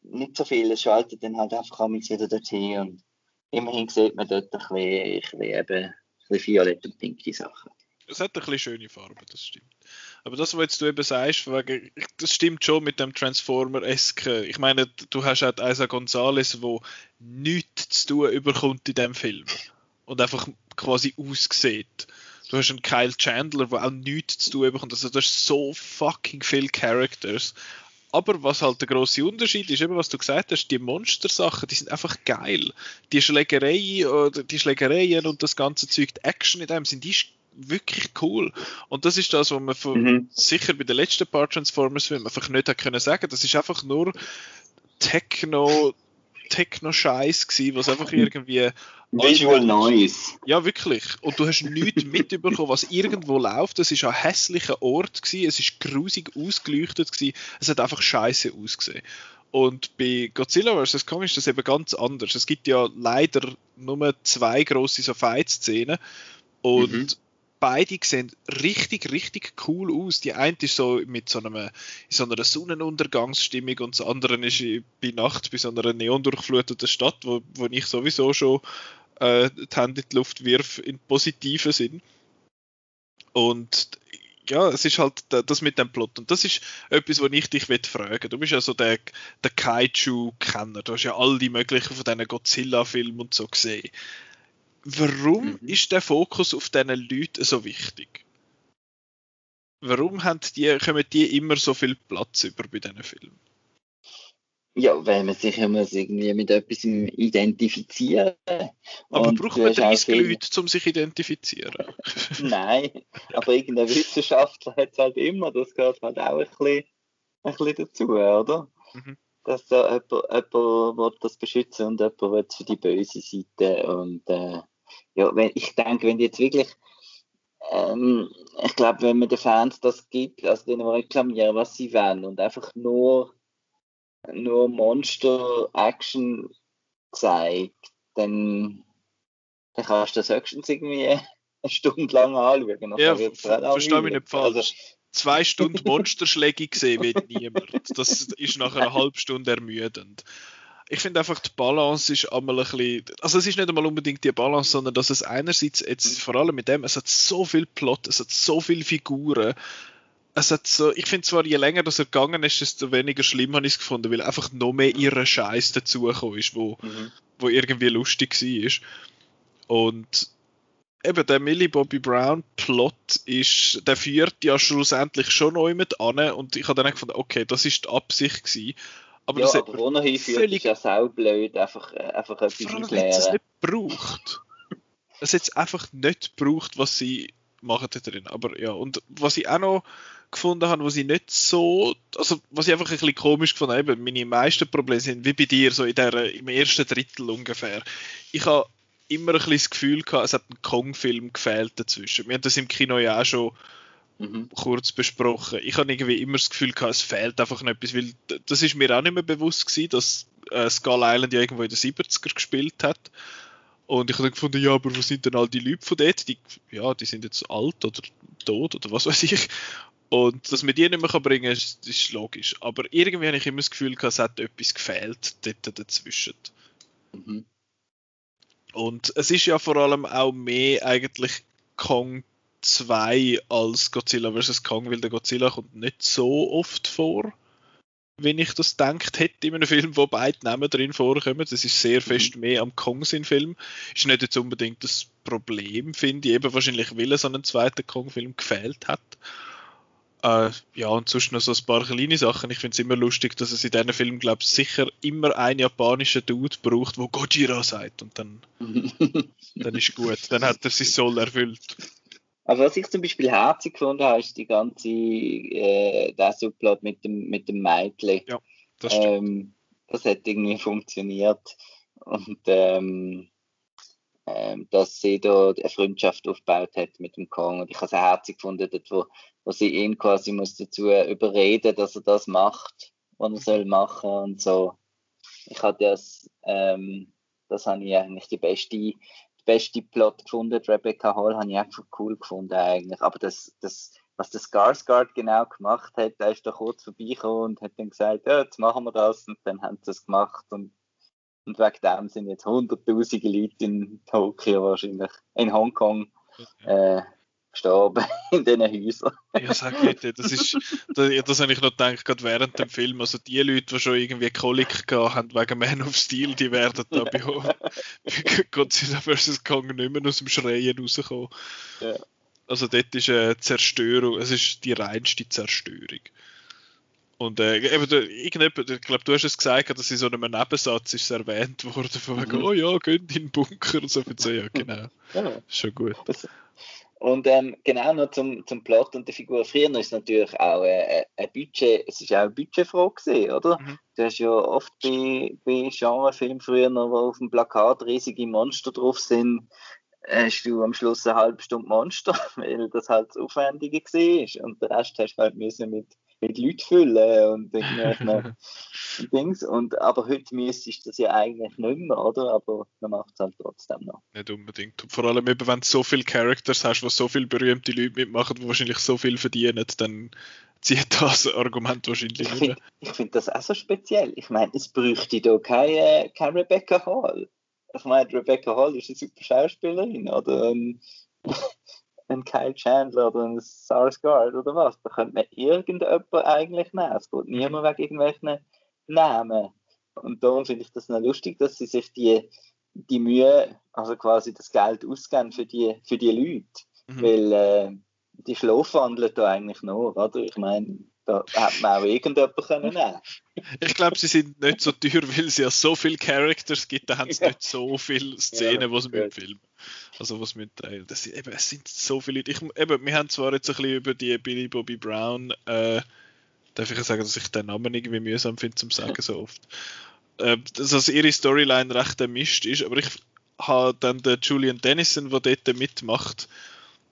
nicht so viel, er schaltet dann halt einfach wieder dorthin und immerhin sieht man dort ein bisschen violett und pinke Sachen. Es hat ein bisschen schöne Farben, das stimmt. Aber das, was jetzt du eben sagst, das stimmt schon mit dem Transformer-esque. Ich meine, du hast halt Isa Gonzalez, wo nichts zu tun überkommt in diesem Film. Und einfach quasi aussieht. Du hast einen Kyle Chandler, der auch nichts zu tun überkommt. Also das ist so fucking viele Characters. Aber was halt der grosse Unterschied ist, eben was du gesagt hast, die Monstersachen, die sind einfach geil. Die Schlägereien und das ganze Zeug, die Action in dem sind die wirklich cool. Und das ist das, was man sicher bei den letzten paar Transformers-Filmen einfach nicht hat können sagen. Das ist einfach nur Techno-Scheiß gewesen, was einfach irgendwie Visual Noise. Ja, wirklich. Und du hast nichts mitbekommen, was irgendwo läuft. Es war ein hässlicher Ort gewesen, es war grusig ausgeleuchtet gewesen, es hat einfach scheiße ausgesehen. Und bei Godzilla vs. Kong ist das eben ganz anders. Es gibt ja leider nur zwei grosse so Fight-Szenen und beide sehen richtig, richtig cool aus. Die eine ist so mit so einer Sonnenuntergangsstimmung und das andere ist bei Nacht bei so einer neondurchfluteten Stadt, wo ich sowieso schon die Hände in die Luft wirf in positiven Sinn. Und ja, es ist halt das mit dem Plot. Und das ist etwas, was ich dich fragen möchte. Du bist ja so der Kaiju-Kenner. Du hast ja all die möglichen von diesen Godzilla-Filmen und so gesehen. Warum ist der Fokus auf diesen Leuten so wichtig? Warum kommen die immer so viel Platz über bei diesen Filmen? Ja, weil man sich immer irgendwie mit etwas identifizieren. Aber und braucht man 30 Leute, um sich identifizieren? Nein, aber irgendein Wissenschaftler hat es halt immer. Das gehört halt auch ein bisschen dazu, oder? Mhm. Dass da jemand das beschützen und jemand will für die böse Seite. Und ja, wenn jetzt wirklich, ich glaube, wenn man den Fans das gibt, also denen reklamieren, was sie wollen und einfach nur Monster-Action zeigt, dann kannst du das höchstens irgendwie eine Stunde lang anschauen. Ja, verstehe mich nicht falsch. Also, 2 Stunden Monsterschläge gesehen wird niemand. Das ist nach einer halben Stunde ermüdend. Ich finde einfach, die Balance ist einmal ein bisschen... Also es ist nicht einmal unbedingt die Balance, sondern dass es einerseits, jetzt vor allem mit dem, es hat so viel Plot, es hat so viele Figuren, ich finde zwar, je länger das gegangen ist, desto weniger schlimm habe ich es gefunden, weil einfach noch mehr irre Scheiß dazugekommen ist, wo irgendwie lustig war. Und eben der Millie Bobby Brown Plot der führt ja schlussendlich schon noch jemand an und ich habe dann gefunden, okay, das ist die Absicht gewesen. Aber ja, das aber wo noch hinführt, ist ja saublöd, einfach etwas erklären. Vor allem hat es nicht gebraucht. Es hat es einfach nicht gebraucht, was sie machen da drin. Aber ja, und was ich auch noch gefunden habe, was ich nicht so, also was ich einfach ein bisschen komisch gefunden habe, eben meine meisten Probleme sind wie bei dir, so im ersten Drittel ungefähr. Ich habe immer ein bisschen das Gefühl gehabt, es hat einen Kong-Film gefehlt dazwischen. Wir haben das im Kino ja auch schon kurz besprochen. Ich habe irgendwie immer das Gefühl gehabt, es fehlt einfach noch etwas, weil das ist mir auch nicht mehr bewusst gewesen, dass Skull Island ja irgendwo in den 70er gespielt hat. Und ich habe dann gefunden, ja, aber wo sind denn all die Leute von dort? Die sind jetzt alt oder tot oder was weiß ich. Und dass man die nicht mehr bringen kann, ist logisch. Aber irgendwie habe ich immer das Gefühl gehabt, es hat etwas gefehlt dort dazwischen. Mhm. Und es ist ja vor allem auch mehr eigentlich Kong 2 als Godzilla vs. Kong, weil der Godzilla kommt nicht so oft vor, wenn ich das gedacht hätte in einem Film, wo beide Namen drin vorkommen. Das ist sehr fest mehr am Kong-Sinn-Film. Ist nicht jetzt unbedingt das Problem, finde ich. Eben wahrscheinlich, weil er so einen zweiten Kong-Film gefehlt hat. Und sonst noch so ein paar kleine Sachen. Ich finde es immer lustig, dass es in diesen Filmen, glaube ich, sicher immer einen japanischen Dude braucht, der Gojira sagt. Und dann ist gut. Dann hat er sein Soll erfüllt. Also was ich zum Beispiel herzig gefunden habe, ist die ganze der Subplot mit dem Mädchen. Ja, das stimmt. Das hat irgendwie funktioniert. Und dass sie da eine Freundschaft aufgebaut hat mit dem Kong. Und ich habe es herzig gefunden, dort, wo sie ihn quasi muss dazu überreden, dass er das macht, was er soll machen und so. Ich habe das habe ich eigentlich die beste Plot gefunden. Rebecca Hall habe ich einfach cool gefunden eigentlich, aber was der Skarsgård genau gemacht hat, der ist da kurz vorbeigekommen und hat dann gesagt, ja, jetzt machen wir das und dann haben sie es gemacht und wegen dem sind jetzt 100'000 Leute in Tokio wahrscheinlich, in Hongkong gestorben in diesen Häusern. Ja, sag nicht, das habe ich noch gedacht, gerade während dem Film, also die Leute, die schon irgendwie Kolik gehabt haben wegen Man of Steel, die werden da bei Godzilla vs. Kong nicht mehr aus dem Schreien rauskommen. Ja. Also dort ist eine Zerstörung, es ist die reinste Zerstörung. Und ich glaube, du hast es gesagt, dass in so einem Nebensatz ist es erwähnt worden, von oh ja, geht in den Bunker und so, ja genau, ja. Schon gut. Und genau noch zum Plot und der Figur. Früher ist es natürlich auch ein Budget, es ist auch eine Budgetfrage gewesen, oder? Mhm. Du hast ja oft bei Genrefilmen früher, wo auf dem Plakat riesige Monster drauf sind, hast du am Schluss eine halbe Stunde Monster, weil das halt das Aufwendige war. Und den Rest hast du halt müssen mit mit Leuten füllen und irgendwelchen Dings. Und, aber heute müsstest du das ja eigentlich nicht mehr, oder? Aber man macht es halt trotzdem noch. Nicht unbedingt. Und vor allem, eben, wenn du so viele Characters hast, wo so viele berühmte Leute mitmachen, die wahrscheinlich so viel verdienen, dann zieht das Argument wahrscheinlich nicht. Ich finde das auch so speziell. Ich meine, es bräuchte da keine Rebecca Hall. Ich meine, Rebecca Hall ist eine super Schauspielerin, oder? Ein Kyle Chandler oder ein Sarsgaard oder was, da könnte man irgendjemanden eigentlich nehmen. Es geht niemand wegen irgendwelchen Namen. Und darum finde ich das noch lustig, dass sie sich die Mühe, also quasi das Geld ausgeben für die Leute. Mhm. Weil die schlafwandeln da eigentlich noch, oder? Ich meine, da hätte man auch irgendjemanden können nehmen. Ich glaube, sie sind nicht so teuer, weil es ja so viele Characters gibt, da haben sie nicht so viele Szenen, die sie mitfilmen. Also was mit es sind so viele Leute. Wir haben zwar jetzt ein bisschen über die Millie Bobby Brown, darf ich ja sagen, dass ich den Namen irgendwie mühsam finde zum Sagen so oft. Dass ihre Storyline recht gemischt ist, aber ich habe dann den Julian Dennison, der dort mitmacht,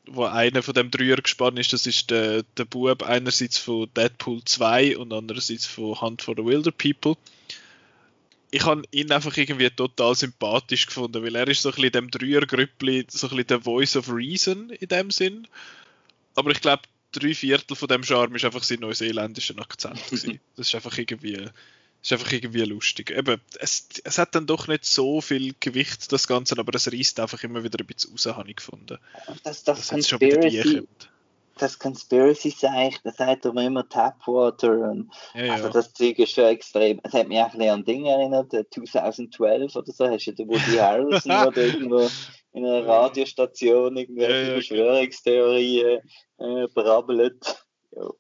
wo einer von dem Dreier gespannt ist, das ist der Bub einerseits von Deadpool 2 und andererseits von Hunt for the Wilder People. Ich habe ihn einfach irgendwie total sympathisch gefunden, weil er ist so ein bisschen dem Dreier-Grüppli, so ein bisschen der Voice of Reason in dem Sinn. Aber ich glaube, 3/4 von dem Charme ist einfach sein neuseeländischer Akzent gewesen. Das ist einfach irgendwie lustig. Eben, es hat dann doch nicht so viel Gewicht, das Ganze, aber es reißt einfach immer wieder ein bisschen raus, habe ich gefunden. Das Conspiracy sagt, das sagt doch immer Tapwater. Und ja. Also das Zeug ist schon extrem. Es hat mich auch ein bisschen an Dinge erinnert, 2012 oder so, hast du den Woody Harrelson oder irgendwo in einer Radiostation irgendwelche Verschwörungstheorien brabbelt. Ja.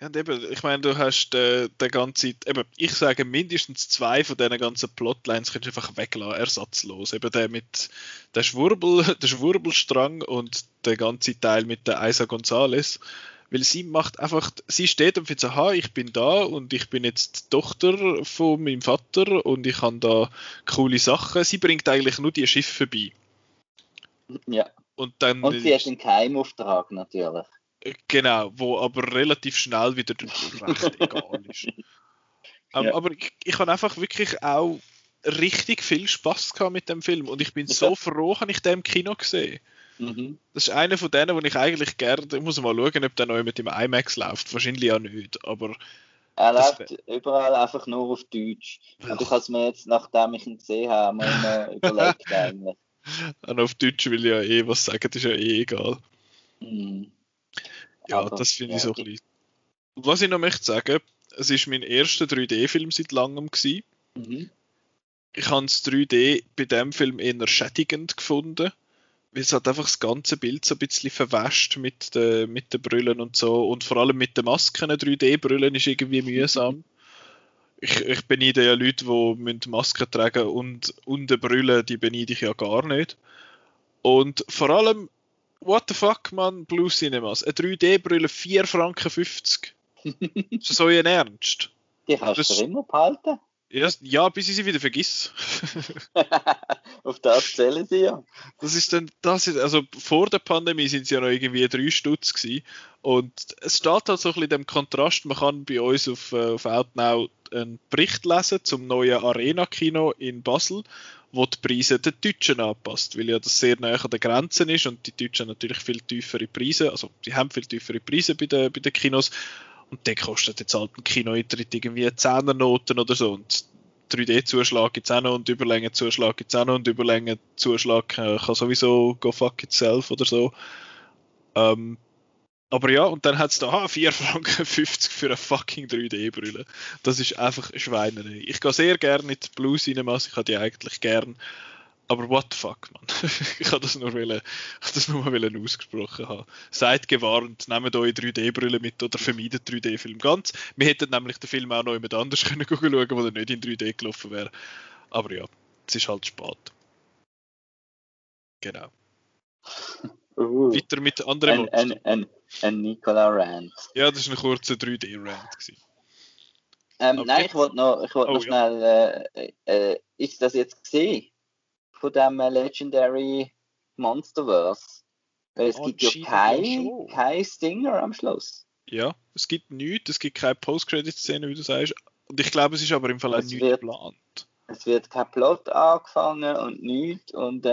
Ja, und eben, ich meine, du hast den ganzen, eben, ich sage mindestens 2 von diesen ganzen Plotlines kannst du einfach weglassen, ersatzlos. Eben der mit der Schwurbelstrang und der ganze Teil mit der Isa Gonzalez. Weil sie macht einfach, sie steht und findet so, aha, ich bin da und ich bin jetzt die Tochter von meinem Vater und ich habe da coole Sachen. Sie bringt eigentlich nur die Schiffe vorbei. Ja. Und sie hat einen Geheimauftrag natürlich. Genau, wo aber relativ schnell wieder recht egal ist. Aber ich habe einfach wirklich auch richtig viel Spass gehabt mit dem Film und ich bin so froh, habe ich den im Kino gesehen. Mhm. Das ist einer von denen, wo ich eigentlich gerne, ich muss mal schauen, ob der neu mit dem IMAX läuft, wahrscheinlich ja nicht, aber... Er läuft überall einfach nur auf Deutsch. Und ich habe es mir jetzt, nachdem ich ihn gesehen habe, mal überlegt eigentlich. Und auf Deutsch will ich ja was sagen, das ist ja egal. Mhm. Ja, aber, das finde ich so ein bisschen. Was ich noch möchte sagen, es war mein erster 3D-Film seit langem. Mhm. Ich habe das 3D bei diesem Film eher schädigend gefunden, weil es hat einfach das ganze Bild so ein bisschen verwäscht mit den Brillen und so. Und vor allem mit den Masken. 3D-Brillen ist irgendwie mühsam. Ich beneide ja Leute, die Masken tragen müssen und die Brille, die beneide ich ja gar nicht. Und vor allem, what the fuck, man, Blue Cinemas. Eine 3D-Brille, 4,50 Franken. Ist das euer Ernst? Die kannst du immer behalten. Ja, bis ich sie wieder vergesse. Auf das zählen sie ja. Also vor der Pandemie sind sie ja noch irgendwie 3 Stutz gewesen. Und es steht halt so ein bisschen dem Kontrast, man kann bei uns auf Outnow einen Bericht lesen zum neuen Arena-Kino in Basel, wo die Preise den Deutschen anpasst, weil ja das sehr nahe an den Grenzen ist und die Deutschen natürlich viel tiefere Preise, also sie haben viel tiefere Preise bei den Kinos und der kostet jetzt halt ein Kinoeintritt irgendwie 10er-Noten oder so und 3D-Zuschlag gibt es auch noch und Überlängenzuschlag gibt es auch noch und Überlängenzuschlag kann sowieso go fuck itself oder so. Aber ja, und dann hat es da 4,50 Franken für eine fucking 3D-Brille. Das ist einfach Schweinerei. Ich gehe sehr gerne in die Blue Cinemas, ich habe die eigentlich gern. Aber what the fuck, man. Ich habe das nur mal ausgesprochen haben. Seid gewarnt, nehmt eure 3D-Brille mit oder vermeidet 3D-Film ganz. Wir hätten nämlich den Film auch noch jemand anders schauen können, der nicht in 3D gelaufen wäre. Aber ja, es ist halt spät. Genau. Weiter mit anderen Monstern. Ein Nicola-Rant. Ja, das war ein kurzer 3D-Rant. Okay. Nein, ich wollte noch schnell... ist das jetzt gesehen? Von dem Legendary Monsterverse? Weil es gibt ja kein Stinger am Schluss. Ja, es gibt nichts, es gibt keine Post-Credit-Szene, wie du sagst. Und ich glaube, es ist aber im Fall auch nichts geplant. Es wird kein Plot angefangen und nichts. Und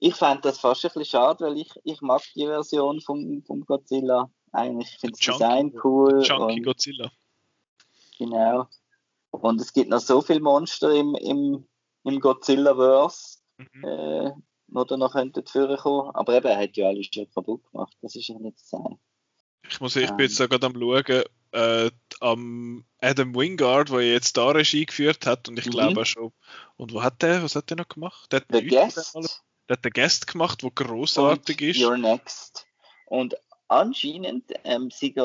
ich fand das fast ein bisschen schade, weil ich mag die Version vom Godzilla eigentlich. Ich finde das Design cool. Chunky Godzilla. Genau. Und es gibt noch so viele Monster im Godzilla-Verse, wo da noch könnten vorkommen. Aber eben, er hat ja alles schon kaputt gemacht. Das ist ja nicht sein. Ich bin jetzt da gerade am Schauen, am Adam Wingard, der jetzt da Regie geführt hat, und ich glaube auch schon. Und was hat der noch gemacht? Der hat den Guest gemacht, der grossartig und ist. You're Next. Und anscheinend sind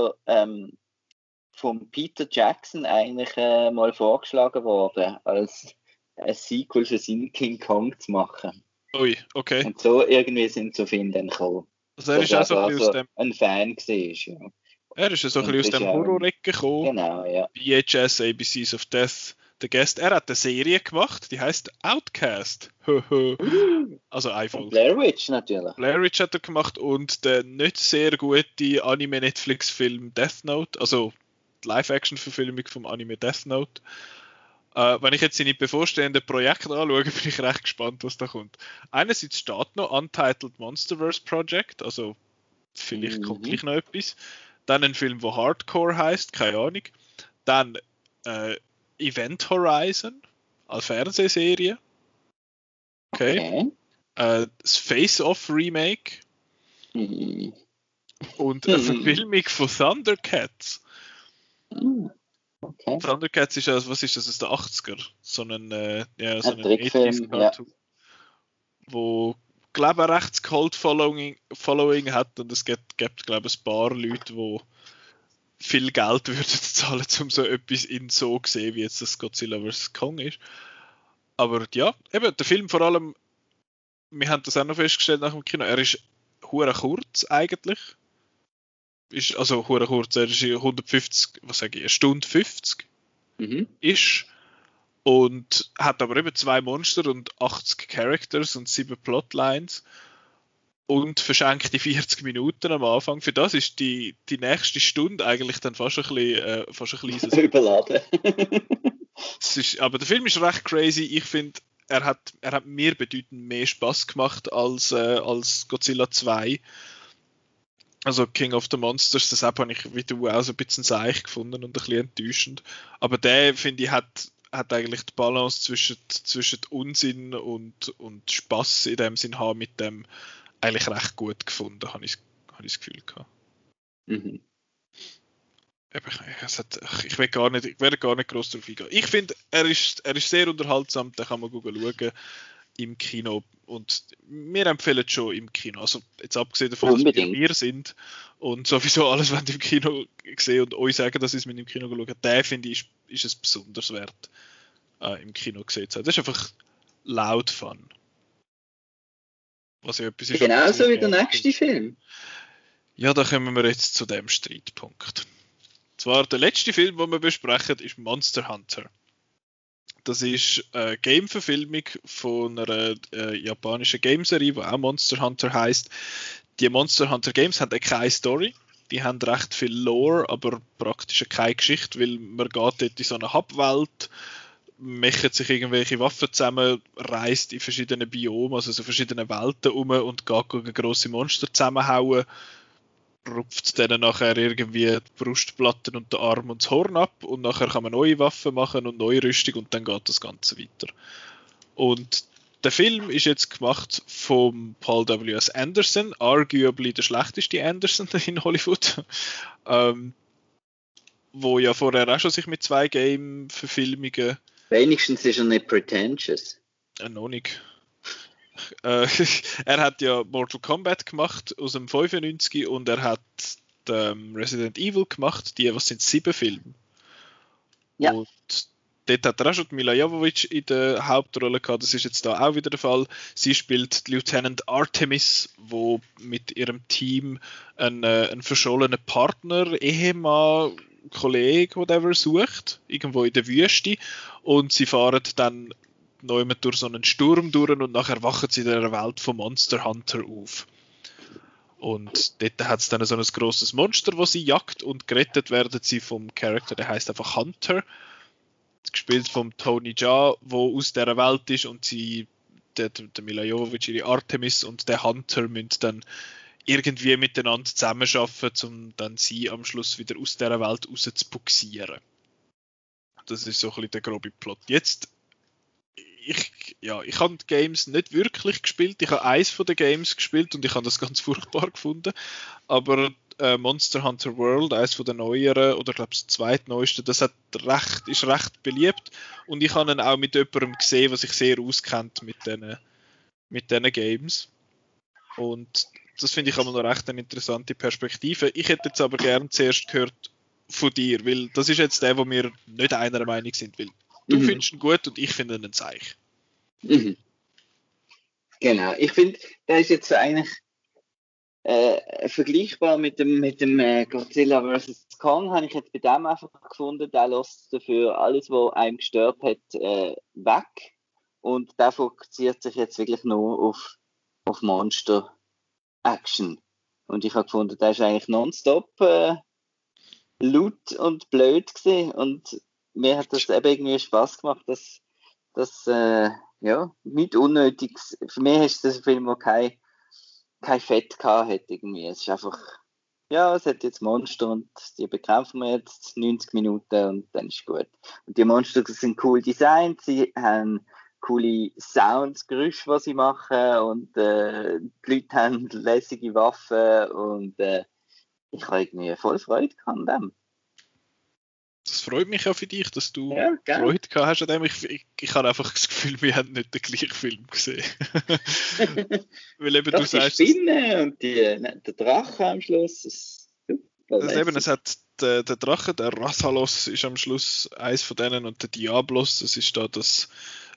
von Peter Jackson eigentlich mal vorgeschlagen worden, als ein Sequel für seinen King Kong zu machen. Ui, okay. Und so irgendwie sind zu finden gekommen. Also er ist auch so ein Fan gewesen. Ja. Er ist so ein bisschen aus dem Horror-Eck gekommen. Genau, ja. VHS, ABCs of Death, der Guest. Er hat eine Serie gemacht, die heisst Outcast. Also einfach. Und Blair Witch natürlich. Blair Witch hat er gemacht und der nicht sehr gute Anime-Netflix-Film Death Note, also die Live-Action-Verfilmung vom Anime Death Note. Wenn ich jetzt seine bevorstehenden Projekte anschaue, bin ich recht gespannt, was da kommt. Einerseits steht noch Untitled Monsterverse Project, also vielleicht kommt gleich noch etwas. Dann ein Film, der Hardcore heisst, keine Ahnung. Dann Event Horizon als Fernsehserie. Okay. Das Face-Off Remake. Und eine Verfilmung von Thundercats. Okay. Thundercats ist ja, was ist das, aus den 80er? So einen so einen 80s-Cartoon, wo, glaube ich, ein recht Cult-Following hat, und es gibt, glaube ich, ein paar Leute, die viel Geld würden zahlen, um so etwas in so zu sehen, wie jetzt das Godzilla vs. Kong ist. Aber ja, eben, der Film vor allem, wir haben das auch noch festgestellt nach dem Kino, er ist hure kurz eigentlich. Ist also hure kurz, er ist 150, was sage ich, eine Stunde 50 ist, und hat aber eben 2 Monster und 80 Characters und 7 Plotlines und verschenkt die 40 Minuten am Anfang. Für das ist die nächste Stunde eigentlich dann fast ein bisschen überladen. Aber der Film ist recht crazy. Ich finde, er hat mir bedeutend mehr Spass gemacht als Godzilla 2. Also King of the Monsters, deshalb habe ich, wie du, auch so ein bisschen seich gefunden und ein bisschen enttäuschend. Aber der, finde ich, hat eigentlich die Balance zwischen Unsinn und Spass in dem Sinn haben mit dem eigentlich recht gut gefunden, habe ich das Gefühl gehabt. Ich werde gar nicht gross darauf eingehen. Ich finde, er ist sehr unterhaltsam, da kann man schauen. Im Kino, und wir empfehlen es schon im Kino, also jetzt abgesehen davon, dass wir sind und sowieso alles, wenn ihr im Kino gesehen und euch sagen, dass ihr es mit dem Kino geschaut habt, der, finde ich, ist es besonders wert, im Kino gesehen zu haben. Das ist einfach laut Fun. Was ja etwas ist, genauso wie der nächste Film. Ja, da kommen wir jetzt zu dem Streitpunkt. Und zwar der letzte Film, den wir besprechen, ist Monster Hunter. Das ist eine Game-Verfilmung von einer japanischen Gameserie, die auch Monster Hunter heisst. Die Monster Hunter Games haben keine Story, die haben recht viel Lore, aber praktisch keine Geschichte, weil man geht dort in so eine Hub-Welt, macht sich irgendwelche Waffen zusammen, reist in verschiedenen Biomen, also so verschiedenen Welten um, und geht gegen grosse Monster zusammenhauen, rupft denen nachher irgendwie die Brustplatten und den Arm und das Horn ab, und nachher kann man neue Waffen machen und neue Rüstung, und dann geht das Ganze weiter. Und der Film ist jetzt gemacht von Paul W.S. Anderson, arguably der schlechteste Anderson in Hollywood, wo ja vorher auch schon sich mit 2 Game-Verfilmungen... Wenigstens ist er nicht pretentious. Noch nicht. Er hat ja Mortal Kombat gemacht aus dem 95, und er hat Resident Evil gemacht, was sind 7 Filme. Ja. Und dort hat er auch schon Mila Jovovich in der Hauptrolle gehabt, das ist jetzt da auch wieder der Fall. Sie spielt Lieutenant Artemis, wo mit ihrem Team einen verschollenen Partner, Ehemann, Kollege, whatever, sucht, irgendwo in der Wüste, und sie fahren dann neu mit durch so einen Sturm durch, und nachher wachen sie in der Welt von Monster Hunter auf. Und dort hat es dann so ein grosses Monster, das sie jagt, und gerettet werden sie vom Charakter, der heißt einfach Hunter. Gespielt vom Tony Jaa, der aus dieser Welt ist, und sie, der Mila Jovovich, ihre Artemis und der Hunter müssen dann irgendwie miteinander zusammenarbeiten, um dann sie am Schluss wieder aus dieser Welt raus zu buxieren. Das ist so ein bisschen der grobe Plot. Jetzt, ich habe die Games nicht wirklich gespielt. Ich habe eins von den Games gespielt und ich habe das ganz furchtbar gefunden. Aber Monster Hunter World, eins von den neueren, oder ich glaube das zweitneueste, das hat ist recht beliebt. Und ich habe ihn auch mit jemandem gesehen, was sich sehr auskennt mit diesen Games. Und das finde ich immer noch recht eine interessante Perspektive. Ich hätte jetzt aber gern zuerst gehört von dir, weil das ist jetzt der, wo wir nicht einer Meinung sind, weil du findest ihn gut und ich finde ihn ein Zeich. Mhm. Genau, ich finde, der ist jetzt eigentlich vergleichbar mit dem Godzilla vs. Kong, habe ich jetzt bei dem einfach gefunden, der lässt dafür alles, was einem gestört hat, weg, und der fokussiert sich jetzt wirklich nur auf Monster Action, und ich habe gefunden, der ist eigentlich nonstop laut und blöd gewesen, und mir hat das eben irgendwie Spass gemacht, dass das mit unnötig, für mich ist das ein Film, der kein Fett gehabt hat irgendwie. Es ist einfach, es hat jetzt Monster und die bekämpfen wir jetzt 90 Minuten und dann ist gut. Und die Monster sind cool designt, sie haben coole Sounds, Geräusche, die sie machen, und die Leute haben lässige Waffen, und ich habe irgendwie voll Freude an dem. Das freut mich auch für dich, dass du Freude gehabt hast an dem. Ich habe einfach das Gefühl, wir haben nicht den gleichen Film gesehen. Weil eben doch, du sagst, die Spinne und der Drache am Schluss. Ist super. Das eben, es hat der Drache, der Rathalos ist am Schluss eins von denen, und der Diablos, das ist da das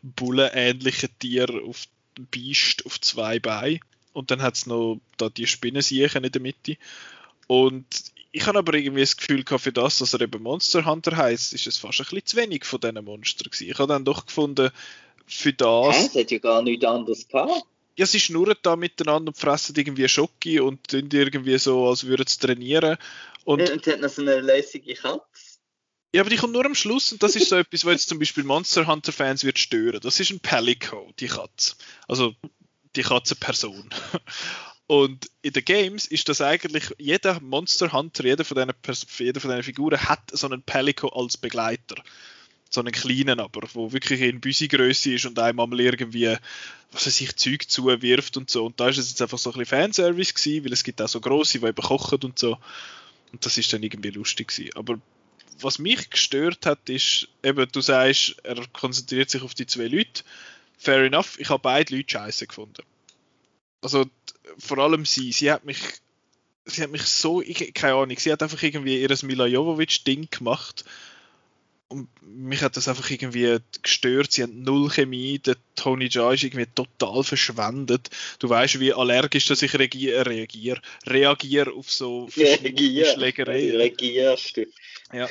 bullenähnliche Tier auf dem Biest auf zwei Beinen. Und dann hat es noch da die Spinnensiechen in der Mitte. Und ich habe aber irgendwie das Gefühl gehabt, für das, dass er eben Monster Hunter heisst, ist es fast ein bisschen zu wenig von diesen Monstern gewesen. Ich habe dann doch gefunden, für das... Es hat ja gar nichts anderes gehabt. Ja, sie schnurren da miteinander und fressen irgendwie Schoki und tun irgendwie so, als würden sie trainieren. Und sie hat noch so eine lässige Katze. Ja, aber die kommt nur am Schluss, und das ist so etwas, was jetzt zum Beispiel Monster Hunter Fans wird stören. Das ist ein Pelico, die Katze. Also, die Katzenperson. Und in den Games ist das eigentlich, jeder Monster Hunter, jeder von diesen Figuren hat so einen Pelico als Begleiter. So einen kleinen aber, der wirklich in Büsi-Grösse ist und einem einmal irgendwie, was weiß ich, Zeug zuwirft und so. Und da ist es jetzt einfach so ein bisschen Fanservice gewesen, weil es gibt auch so grosse, die eben kochen und so. Und das ist dann irgendwie lustig gewesen. Aber was mich gestört hat, ist eben, du sagst, er konzentriert sich auf die zwei Leute. Fair enough, ich habe beide Leute scheiße gefunden. Also vor allem sie hat mich so, keine Ahnung, sie hat einfach irgendwie ihr Mila Jovovich-Ding gemacht, und mich hat das einfach irgendwie gestört. Sie hat null Chemie, der Tony Jaa ist irgendwie total verschwendet. Du weißt, wie allergisch dass ich reagiere auf so Schlägereien. Reagierst du? Ja.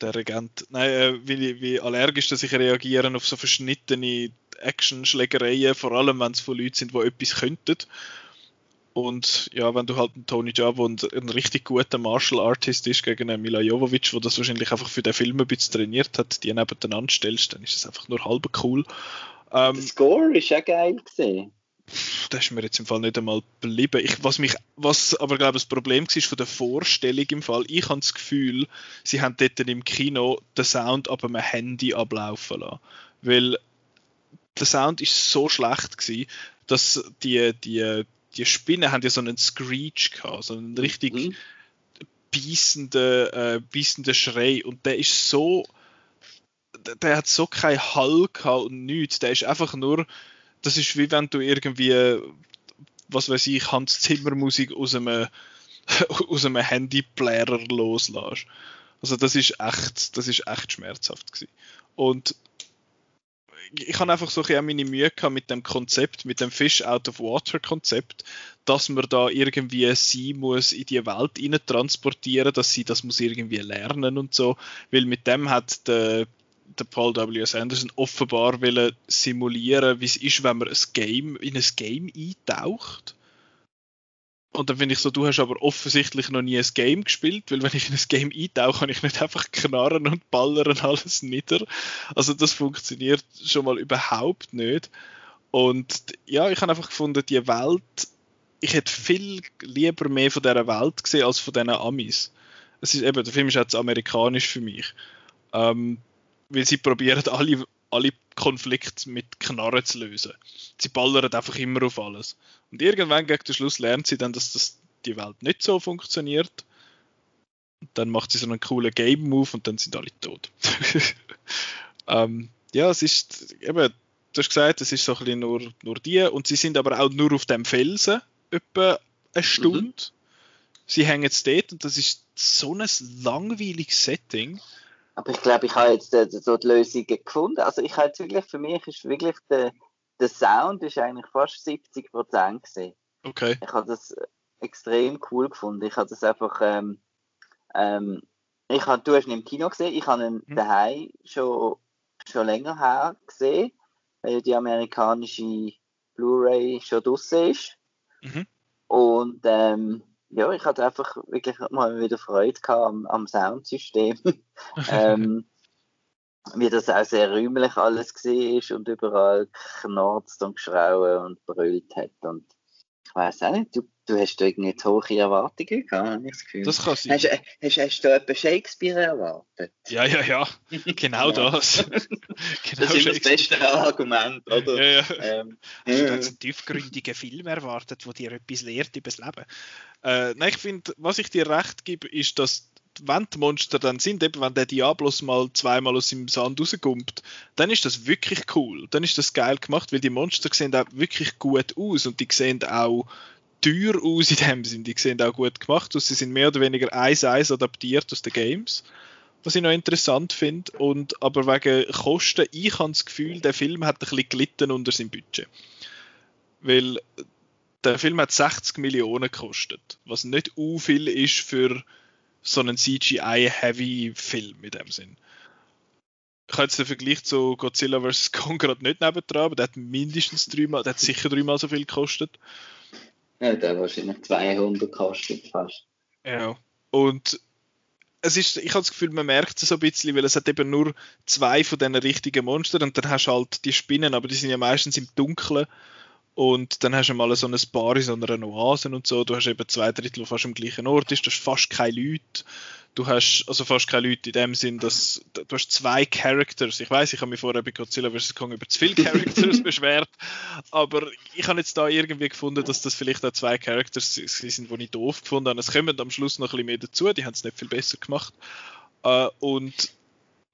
Der Regent. Nein, wie allergisch dass ich reagiere auf so verschnittene Action-Schlägereien, vor allem wenn es von Leuten sind, die etwas könnten. Und ja, wenn du halt einen Tony Jaa, der ein richtig guter Martial Artist ist, gegen einen Mila Jovovich, der das wahrscheinlich einfach für den Film ein bisschen trainiert hat, die nebeneinander stellst, dann ist es einfach nur halb cool. Der Score ist auch geil gewesen. Das ist mir jetzt im Fall nicht einmal geblieben. Was aber, glaube ich, das Problem war von der Vorstellung im Fall, ich habe das Gefühl, sie haben dort im Kino den Sound ab einem Handy ablaufen lassen. Weil der Sound ist so schlecht gewesen, dass die Spinnen haben ja so einen Screech gehabt, so einen richtig beißenden Schrei, und der ist so, der hat so keinen Hall gehabt und nichts, der ist einfach nur, das ist wie wenn du irgendwie, was weiß ich, Hans Zimmer Musik aus einem Handyplayer loslässt. Also das ist echt schmerzhaft gewesen. Und ich habe einfach so ein bisschen meine Mühe gehabt mit dem Konzept, mit dem Fish-out-of-Water-Konzept, dass man da irgendwie sie muss in die Welt rein transportieren, dass sie das muss irgendwie lernen und so, weil mit dem hat der Paul W.S. Anderson offenbar wollen simulieren, wie es ist, wenn man in ein Game eintaucht. Und dann finde ich so, du hast aber offensichtlich noch nie ein Game gespielt, weil wenn ich in ein Game eintauche, kann ich nicht einfach knarren und ballern alles nieder. Also das funktioniert schon mal überhaupt nicht. Und ja, ich habe einfach gefunden, die Welt, ich hätte viel lieber mehr von dieser Welt gesehen als von diesen Amis. Es ist eben, der Film ist auch zu amerikanisch für mich. Weil sie probieren alle Konflikte mit Knarren zu lösen. Sie ballern einfach immer auf alles. Und irgendwann gegen den Schluss lernt sie dann, dass die Welt nicht so funktioniert. Und dann macht sie so einen coolen Game-Move und dann sind alle tot. Ja, es ist eben, du hast gesagt, es ist so ein bisschen nur die. Und sie sind aber auch nur auf dem Felsen etwa eine Stunde. Mhm. Sie hängen jetzt dort und das ist so ein langweiliges Setting. Aber ich glaube, ich habe jetzt so die Lösung gefunden. Also ich habe jetzt wirklich, für mich ist wirklich der Sound ist eigentlich fast 70% gewesen. Okay. Ich habe das extrem cool gefunden. Ich habe das einfach, du hast ihn im Kino gesehen, ich habe ihn daheim schon länger her gesehen, weil die amerikanische Blu-ray schon draussen ist. Mhm. Und ja, ich hatte einfach wirklich mal wieder Freude am Soundsystem. Wie das auch sehr räumlich alles war und überall knarzt und geschrauen und brüllt hat. Und ich weiss auch nicht, du hast da irgendwie hohe Erwartungen gehabt, habe ich das Gefühl. Das kann sein. Hast du etwa Shakespeare erwartet? Ja. Genau das. Genau, das ist das beste Argument, oder? Ja. Hast du jetzt einen tiefgründigen Film erwartet, der dir etwas lehrt über das Leben? Nein, ich finde, was ich dir recht gebe, ist, dass wenn die Monster dann sind, eben wenn der Diablos mal zweimal aus seinem Sand rauskommt, dann ist das wirklich cool. Dann ist das geil gemacht, weil die Monster sehen auch wirklich gut aus und die sehen auch teuer aus in dem Sinn. Die sehen auch gut gemacht aus. Sie sind mehr oder weniger 1:1 adaptiert aus den Games, was ich noch interessant finde. Aber wegen Kosten, ich habe das Gefühl, der Film hat ein bisschen gelitten unter seinem Budget. Weil der Film hat 60 Millionen gekostet, was nicht viel ist für so einen CGI-Heavy-Film in dem Sinn. Ich habe jetzt den Vergleich zu Godzilla vs. Kong gerade nicht nebendran, aber der hat sicher 3-mal so viel gekostet. Ja, der hat wahrscheinlich 200 gekostet fast. Ja, und ich habe das Gefühl, man merkt es so ein bisschen, weil es hat eben nur 2 von diesen richtigen Monstern und dann hast du halt die Spinnen, aber die sind ja meistens im Dunkeln. Und dann hast du mal so ein Bar in so einer Oase und so. Du hast eben 2/3, die fast am gleichen Ort ist. Du hast fast keine Leute. Du hast also fast keine Leute in dem Sinn, dass du hast 2 Characters. Ich weiss, ich habe mich vorher bei Godzilla vs. Kong über zu viele Characters beschwert. Aber ich habe jetzt da irgendwie gefunden, dass das vielleicht auch 2 Characters sind, die ich doof gefunden habe. Es kommen am Schluss noch ein bisschen mehr dazu. Die haben es nicht viel besser gemacht. Und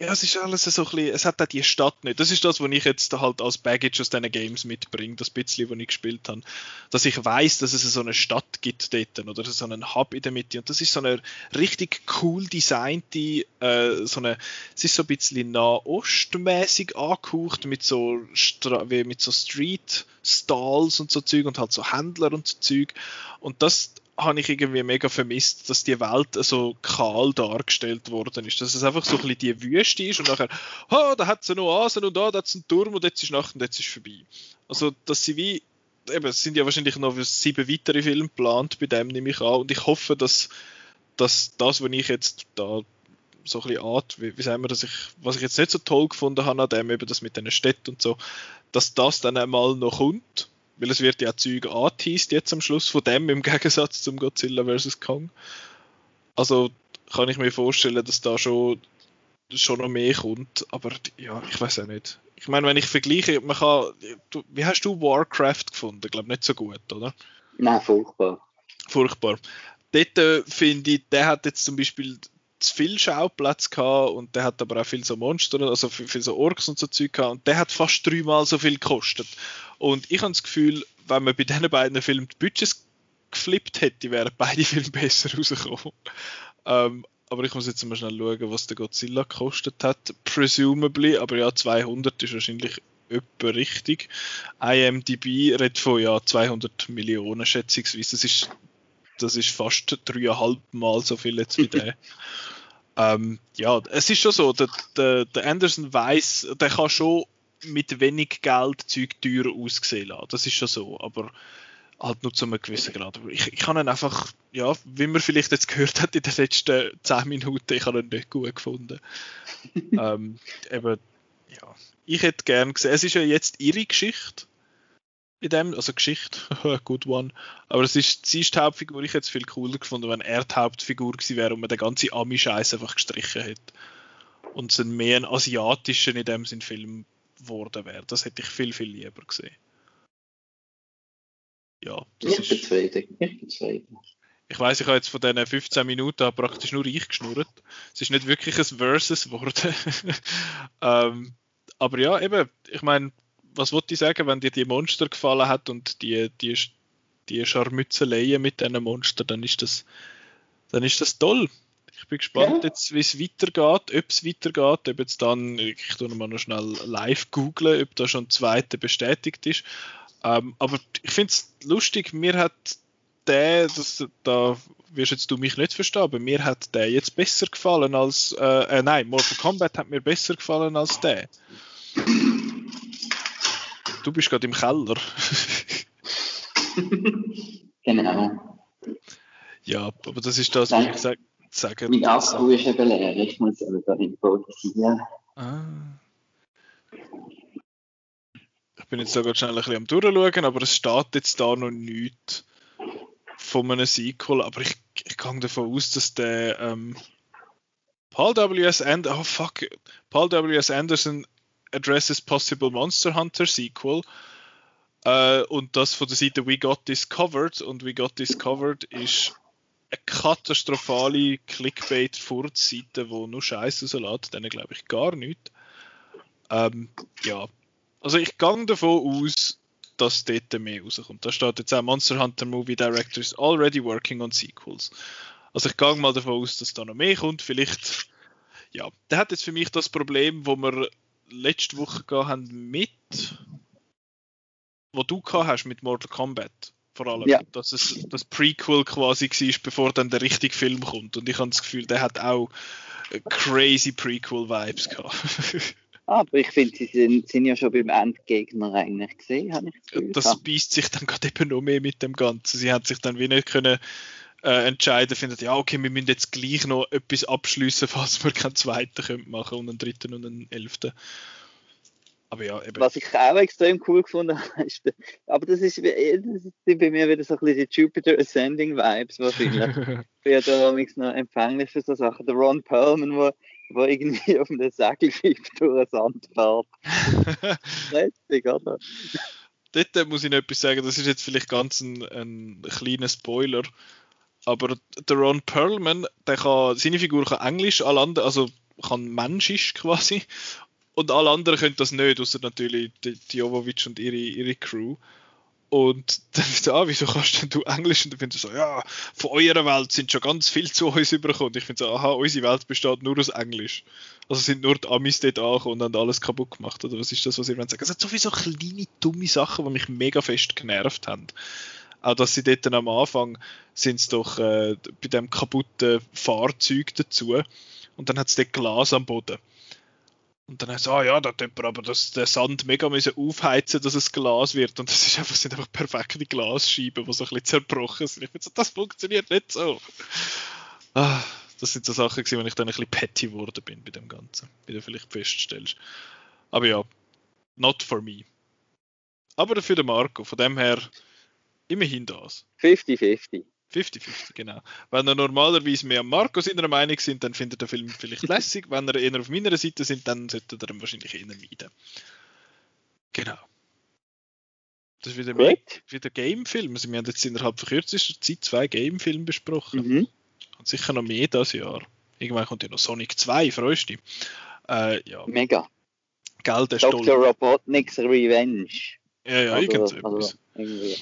ja, es ist alles so ein bisschen, es hat auch die Stadt nicht. Das ist das, was ich jetzt halt als Baggage aus diesen Games mitbringe, das bisschen, was ich gespielt habe. Dass ich weiss, dass es so eine Stadt gibt dort, oder so einen Hub in der Mitte. Und das ist so eine richtig cool designte, es ist so ein bisschen nahostmäßig angehaucht, mit so Street-Stalls und so Zeug und halt so Händler und so Zeug. Und das habe ich irgendwie mega vermisst, dass die Welt so kahl dargestellt worden ist. Dass es einfach so ein bisschen die Wüste ist und nachher, da hat es eine Oase und da hat es einen Turm und jetzt ist Nacht und jetzt ist vorbei. Also, dass sie es sind ja wahrscheinlich noch 7 weitere Filme geplant, bei dem nehme ich an. Und ich hoffe, dass das, was ich jetzt da so ein bisschen was ich jetzt nicht so toll gefunden habe, an dem eben das mit den Städten und so, dass das dann einmal noch kommt. Weil es wird ja auch Zeug angeteased jetzt am Schluss von dem, im Gegensatz zum Godzilla vs. Kong. Also kann ich mir vorstellen, dass da schon noch mehr kommt, aber ja, ich weiß auch nicht. Ich meine, wenn ich vergleiche, wie hast du Warcraft gefunden? Ich glaube nicht so gut, oder? Nein, furchtbar. Dort finde ich, der hat jetzt zum Beispiel zu viel Schauplätze gehabt und der hat aber auch viel so Monster, also viel so Orks und so Zeug gehabt und der hat fast 3-mal so viel gekostet. Und ich habe das Gefühl, wenn man bei diesen beiden Filmen die Budgets geflippt hätte, wären beide Filme besser rausgekommen. Aber ich muss jetzt mal schnell schauen, was der Godzilla gekostet hat. Presumably, aber ja, 200 ist wahrscheinlich etwa richtig. IMDb redet von 200 Millionen schätzungsweise. Das ist fast 3,5-mal so viel jetzt wie der. Ja, es ist schon so, der Anderson weiss, der kann schon mit wenig Geld Zeug teuer aussehen lassen. Das ist schon so. Aber halt nur zu einem gewissen Grad. Ich kann ihn einfach, ja, wie man vielleicht jetzt gehört hat in den letzten 10 Minuten, ich habe ihn nicht gut gefunden. Eben, ja. Ich hätte gern gesehen, es ist ja jetzt ihre Geschichte, in dem, also Geschichte, good one, aber sie ist die Hauptfigur, ich hätte es viel cooler gefunden, wenn er die Hauptfigur gewesen wäre und man den ganzen Ami-Scheiß einfach gestrichen hätte. Und so mehr einen asiatischen in dem Sinn Film geworden wäre. Das hätte ich viel, viel lieber gesehen. Ja, das ist... Ich bin zufrieden. Ich weiss, ich habe jetzt von diesen 15 Minuten praktisch nur ich geschnurrt. Es ist nicht wirklich ein Versus geworden. Aber ja, eben, ich meine, was wollte ich sagen, wenn dir die Monster gefallen hat und die Scharmützeleien mit diesen Monstern, dann ist das toll. Ich bin gespannt, jetzt, wie es weitergeht, ob es weitergeht. Ob jetzt dann, ich tue mal noch schnell live googlen, ob da schon ein zweiter bestätigt ist. Aber ich finde es lustig, mir hat der, da wirst jetzt du mich nicht verstehen, aber mir hat der jetzt besser gefallen als, Mortal Kombat hat mir besser gefallen als der. Du bist gerade im Keller. Genau. Ja, aber das ist das, was ich sage. Mein Akku ist eben leer, ich muss aber gerade im Boden sein. Ah. Ich bin jetzt da gerade schnell ein bisschen am durchschauen, aber es steht jetzt da noch nichts von einem Sequel, aber ich gehe davon aus, dass der Paul W.S. Anderson addresses possible Monster Hunter Sequel und das von der Seite We Got This Covered und We Got This Covered ist eine katastrophale Clickbait-Furz-Seite, die nur Scheiße rauslässt, denen glaube ich gar nichts. Ja, also ich gehe davon aus, dass dort mehr rauskommt. Da steht jetzt auch Monster Hunter Movie Directors already working on Sequels. Also ich gehe mal davon aus, dass da noch mehr kommt. Vielleicht, ja, der hat jetzt für mich das Problem, wo wir letzte Woche haben wo du hast mit Mortal Kombat vor allem, ja. Dass es das Prequel quasi war, bevor dann der richtige Film kommt und ich habe das Gefühl, der hat auch crazy Prequel-Vibes gehabt. Aber ich finde, sie sind ja schon beim Endgegner eigentlich gesehen, habe ich das Gefühl. Das beißt sich dann gerade eben noch mehr mit dem Ganzen. Sie hat sich dann wie nicht können entscheiden, findet, ja okay, wir müssen jetzt gleich noch etwas abschliessen, falls wir keinen zweiten machen können und einen dritten und einen elften. Aber ja, eben. Was ich auch extrem cool gefunden habe, ist, aber das ist bei mir wieder so ein bisschen die Jupiter Ascending Vibes, wahrscheinlich. Ich bin ja da noch empfänglich für so Sachen. Der Ron Perlman, der irgendwie auf einem Segelschiff durch den Sand fährt. Lässig, oder? Dort muss ich noch etwas sagen, das ist jetzt vielleicht ganz ein kleiner Spoiler. Aber der Ron Perlman, seine Figur kann Englisch, alle anderen, also kann Menschisch quasi. Und alle anderen können das nicht, außer natürlich die Jovovich und ihre Crew. Und dann sagt er, wieso kannst denn du Englisch? Und dann findet er so, ja, von eurer Welt sind schon ganz viel zu uns übergekommen. Ich finde so, aha, unsere Welt besteht nur aus Englisch. Also sind nur die Amis dort angekommen und haben alles kaputt gemacht. Oder was ist das, was ihr sagt? Es hat so viele so kleine, dumme Sachen, die mich mega fest genervt haben. Auch, dass sie dort am Anfang sind es doch bei dem kaputten Fahrzeug dazu und dann hat es dort Glas am Boden. Und dann heißt es, da hat jemand aber den Sand mega müssen aufheizen, dass es Glas wird. Und das sind einfach perfekte Glasscheiben, die so ein bisschen zerbrochen sind. Ich finde so, das funktioniert nicht so. Das sind so Sachen gewesen, wo ich dann ein bisschen petty geworden bin bei dem Ganzen. Wie du vielleicht feststellst. Aber ja, not for me. Aber dafür der Marco, von dem her... Immerhin das. 50-50. 50-50, genau. Wenn ihr normalerweise mehr am Marco seiner Meinung sind, dann findet der Film vielleicht lässig. Wenn ihr eher auf meiner Seite sind, dann solltet ihr ihn wahrscheinlich eher meiden. Genau. Das ist wieder Game-Film. Also wir haben jetzt innerhalb von kürzester Zeit 2 Game-Filme besprochen. Mhm. Und sicher noch mehr dieses Jahr. Irgendwann kommt ja noch Sonic 2, freust du dich? Ja. Mega. Gell, der Dr. Stolz. Robotnik's Revenge. Ja, irgendetwas. Also,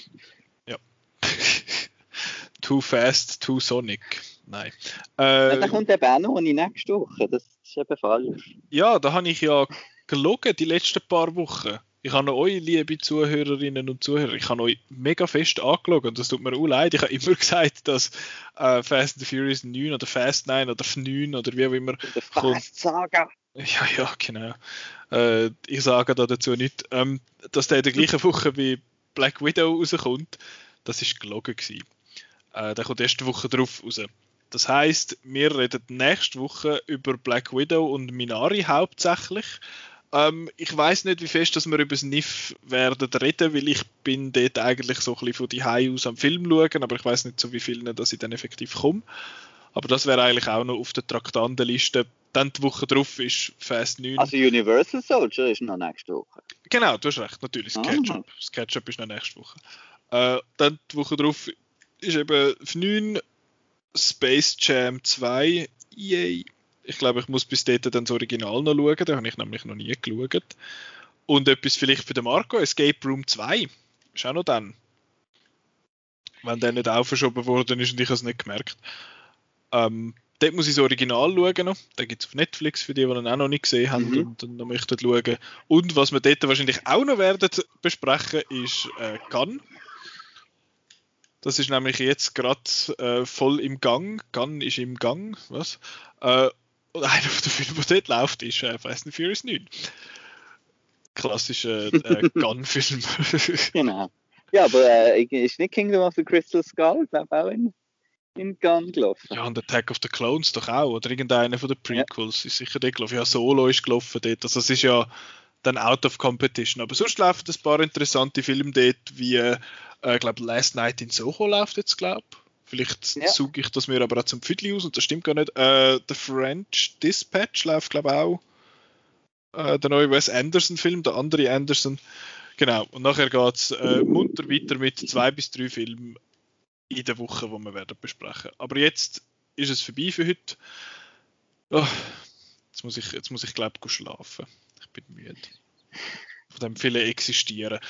Too Fast, Too Sonic. Nein. Da kommt der Benno und ich nächste Woche. Das ist eben falsch. Ja, da habe ich ja gelogen die letzten paar Wochen. Ich habe euch, liebe Zuhörerinnen und Zuhörer, ich habe euch mega fest angelogen. Das tut mir auch leid. Ich habe immer gesagt, dass Fast and Furious 9 oder Fast 9 oder 9 oder wie auch immer. Der Fast-Saga. Ja, genau. Ich sage da dazu nichts. Dass der in der gleichen Woche wie Black Widow rauskommt. Das war gelogen. Der kommt erste Woche drauf raus. Das heisst, wir reden nächste Woche über Black Widow und Minari hauptsächlich. Ich weiss nicht, wie fest dass wir über das NIF werden reden, weil ich bin dort eigentlich so ein bisschen von die Hause aus am Film schauen, aber ich weiss nicht, so wie vielen dass ich dann effektiv komme. Aber das wäre eigentlich auch noch auf der Traktandenliste. Dann die Woche drauf ist Fast 9. Also Universal Soldier ist noch nächste Woche. Genau, du hast recht, natürlich. Das Ketchup. Das Ketchup ist noch nächste Woche. Dann die Woche drauf ist eben 9. Space Jam 2, yay. Ich glaube, ich muss bis dort dann das Original noch schauen, da habe ich nämlich noch nie geschaut. Und etwas vielleicht für den Marco, Escape Room 2, ist auch noch dann. Wenn der nicht aufgeschoben worden ist und ich habe es nicht gemerkt. Dort muss ich das Original schauen noch, den gibt es auf Netflix für die, die ihn auch noch nicht gesehen haben und dann noch möchten schauen. Und was wir dort wahrscheinlich auch noch werden besprechen, ist Cannes. Das ist nämlich jetzt gerade voll im Gang. Gun ist im Gang, was? Und einer von den Filmen, der dort läuft, ist Fast and Furious 9. Klassischer Gun-Film. Genau. Ja, aber ist nicht Kingdom of the Crystal Skull, glaube ich, auch in Gun gelaufen. Ja, und Attack of the Clones doch auch. Oder irgendeiner von den Prequels ist sicher dort gelaufen. Ja, Solo ist gelaufen dort. Also es ist ja dann out of competition. Aber sonst laufen ein paar interessante Filme dort, wie ich glaube, Last Night in Soho läuft jetzt, glaube ich. Vielleicht suche ich das mir aber auch zum Viertel aus und das stimmt gar nicht. The French Dispatch läuft, glaube ich, auch. Der neue Wes Anderson-Film, der andere Anderson. Genau, und nachher geht es munter weiter mit 2 bis 3 Filmen in der Woche, die wir werden besprechen. Aber jetzt ist es vorbei für heute. Oh, jetzt muss ich glaube ich, schlafen. Ich bin müde. Von dem vielen Existieren.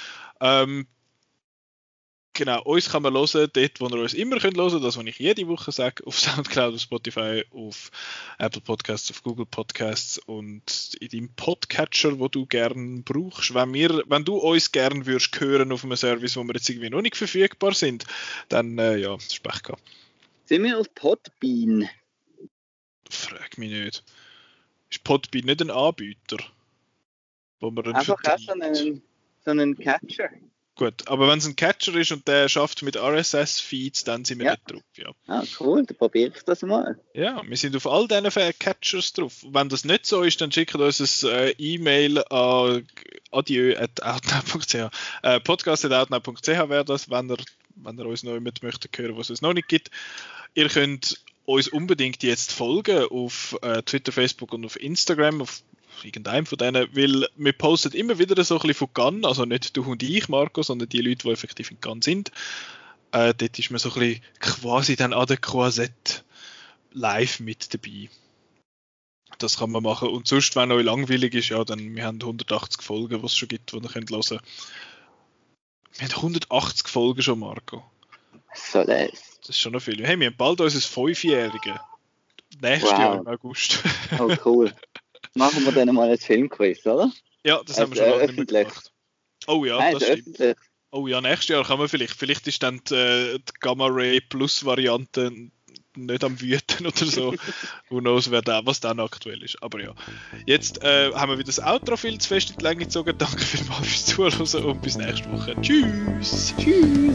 Genau, uns kann man hören, dort, wo ihr uns immer könnt hören, das, was ich jede Woche sage, auf Soundcloud, auf Spotify, auf Apple Podcasts, auf Google Podcasts und in deinem Podcatcher, wo du gerne brauchst. Wenn du uns gerne würdest hören auf einem Service, wo wir jetzt irgendwie noch nicht verfügbar sind, dann, ja, das ist Pech gehabt. Sind wir auf Podbean? Frag mich nicht. Ist Podbean nicht ein Anbieter? Wo man einfach auch so einen Catcher. Gut, aber wenn es ein Catcher ist und der schafft mit RSS-Feeds, dann sind wir nicht drauf. Ja. Ah, cool, dann probiere ich das mal. Ja, wir sind auf all diesen Catchers drauf. Wenn das nicht so ist, dann schickt uns ein E-Mail an adieu@outnow.ch. Podcast@outnow.ch wäre das, wenn ihr uns noch jemand möchte hören, was es noch nicht gibt. Ihr könnt uns unbedingt jetzt folgen auf Twitter, Facebook und auf Instagram, auf irgendeinem von denen, weil wir posten immer wieder so ein bisschen von Cannes, also nicht du und ich, Marco, sondern die Leute, die effektiv in Cannes sind. Dort ist man so ein bisschen quasi dann an der Croisette live mit dabei. Das kann man machen. Und sonst, wenn euch langweilig ist, ja, dann wir haben 180 Folgen, die es schon gibt, die ihr könnt hören könnt. Wir haben 180 Folgen schon, Marco. So nice. Das ist schon noch viel. Hey, wir haben bald unser 5-Jährigen. Nächstes Jahr im August. Oh, cool. Machen wir dann mal ein Filmquiz, oder? Ja, das haben wir schon lange nicht mehr gemacht. Oh ja, nein, das stimmt. Öffentlich. Oh ja, nächstes Jahr kann man vielleicht ist dann die Gamma-Ray-Plus-Variante nicht am Wüten oder so. Who knows, was dann aktuell ist. Aber ja, jetzt haben wir wieder das Outro viel zu fest in die Länge gezogen. Danke vielmals fürs Zuhören und bis nächste Woche. Tschüss! Tschüss!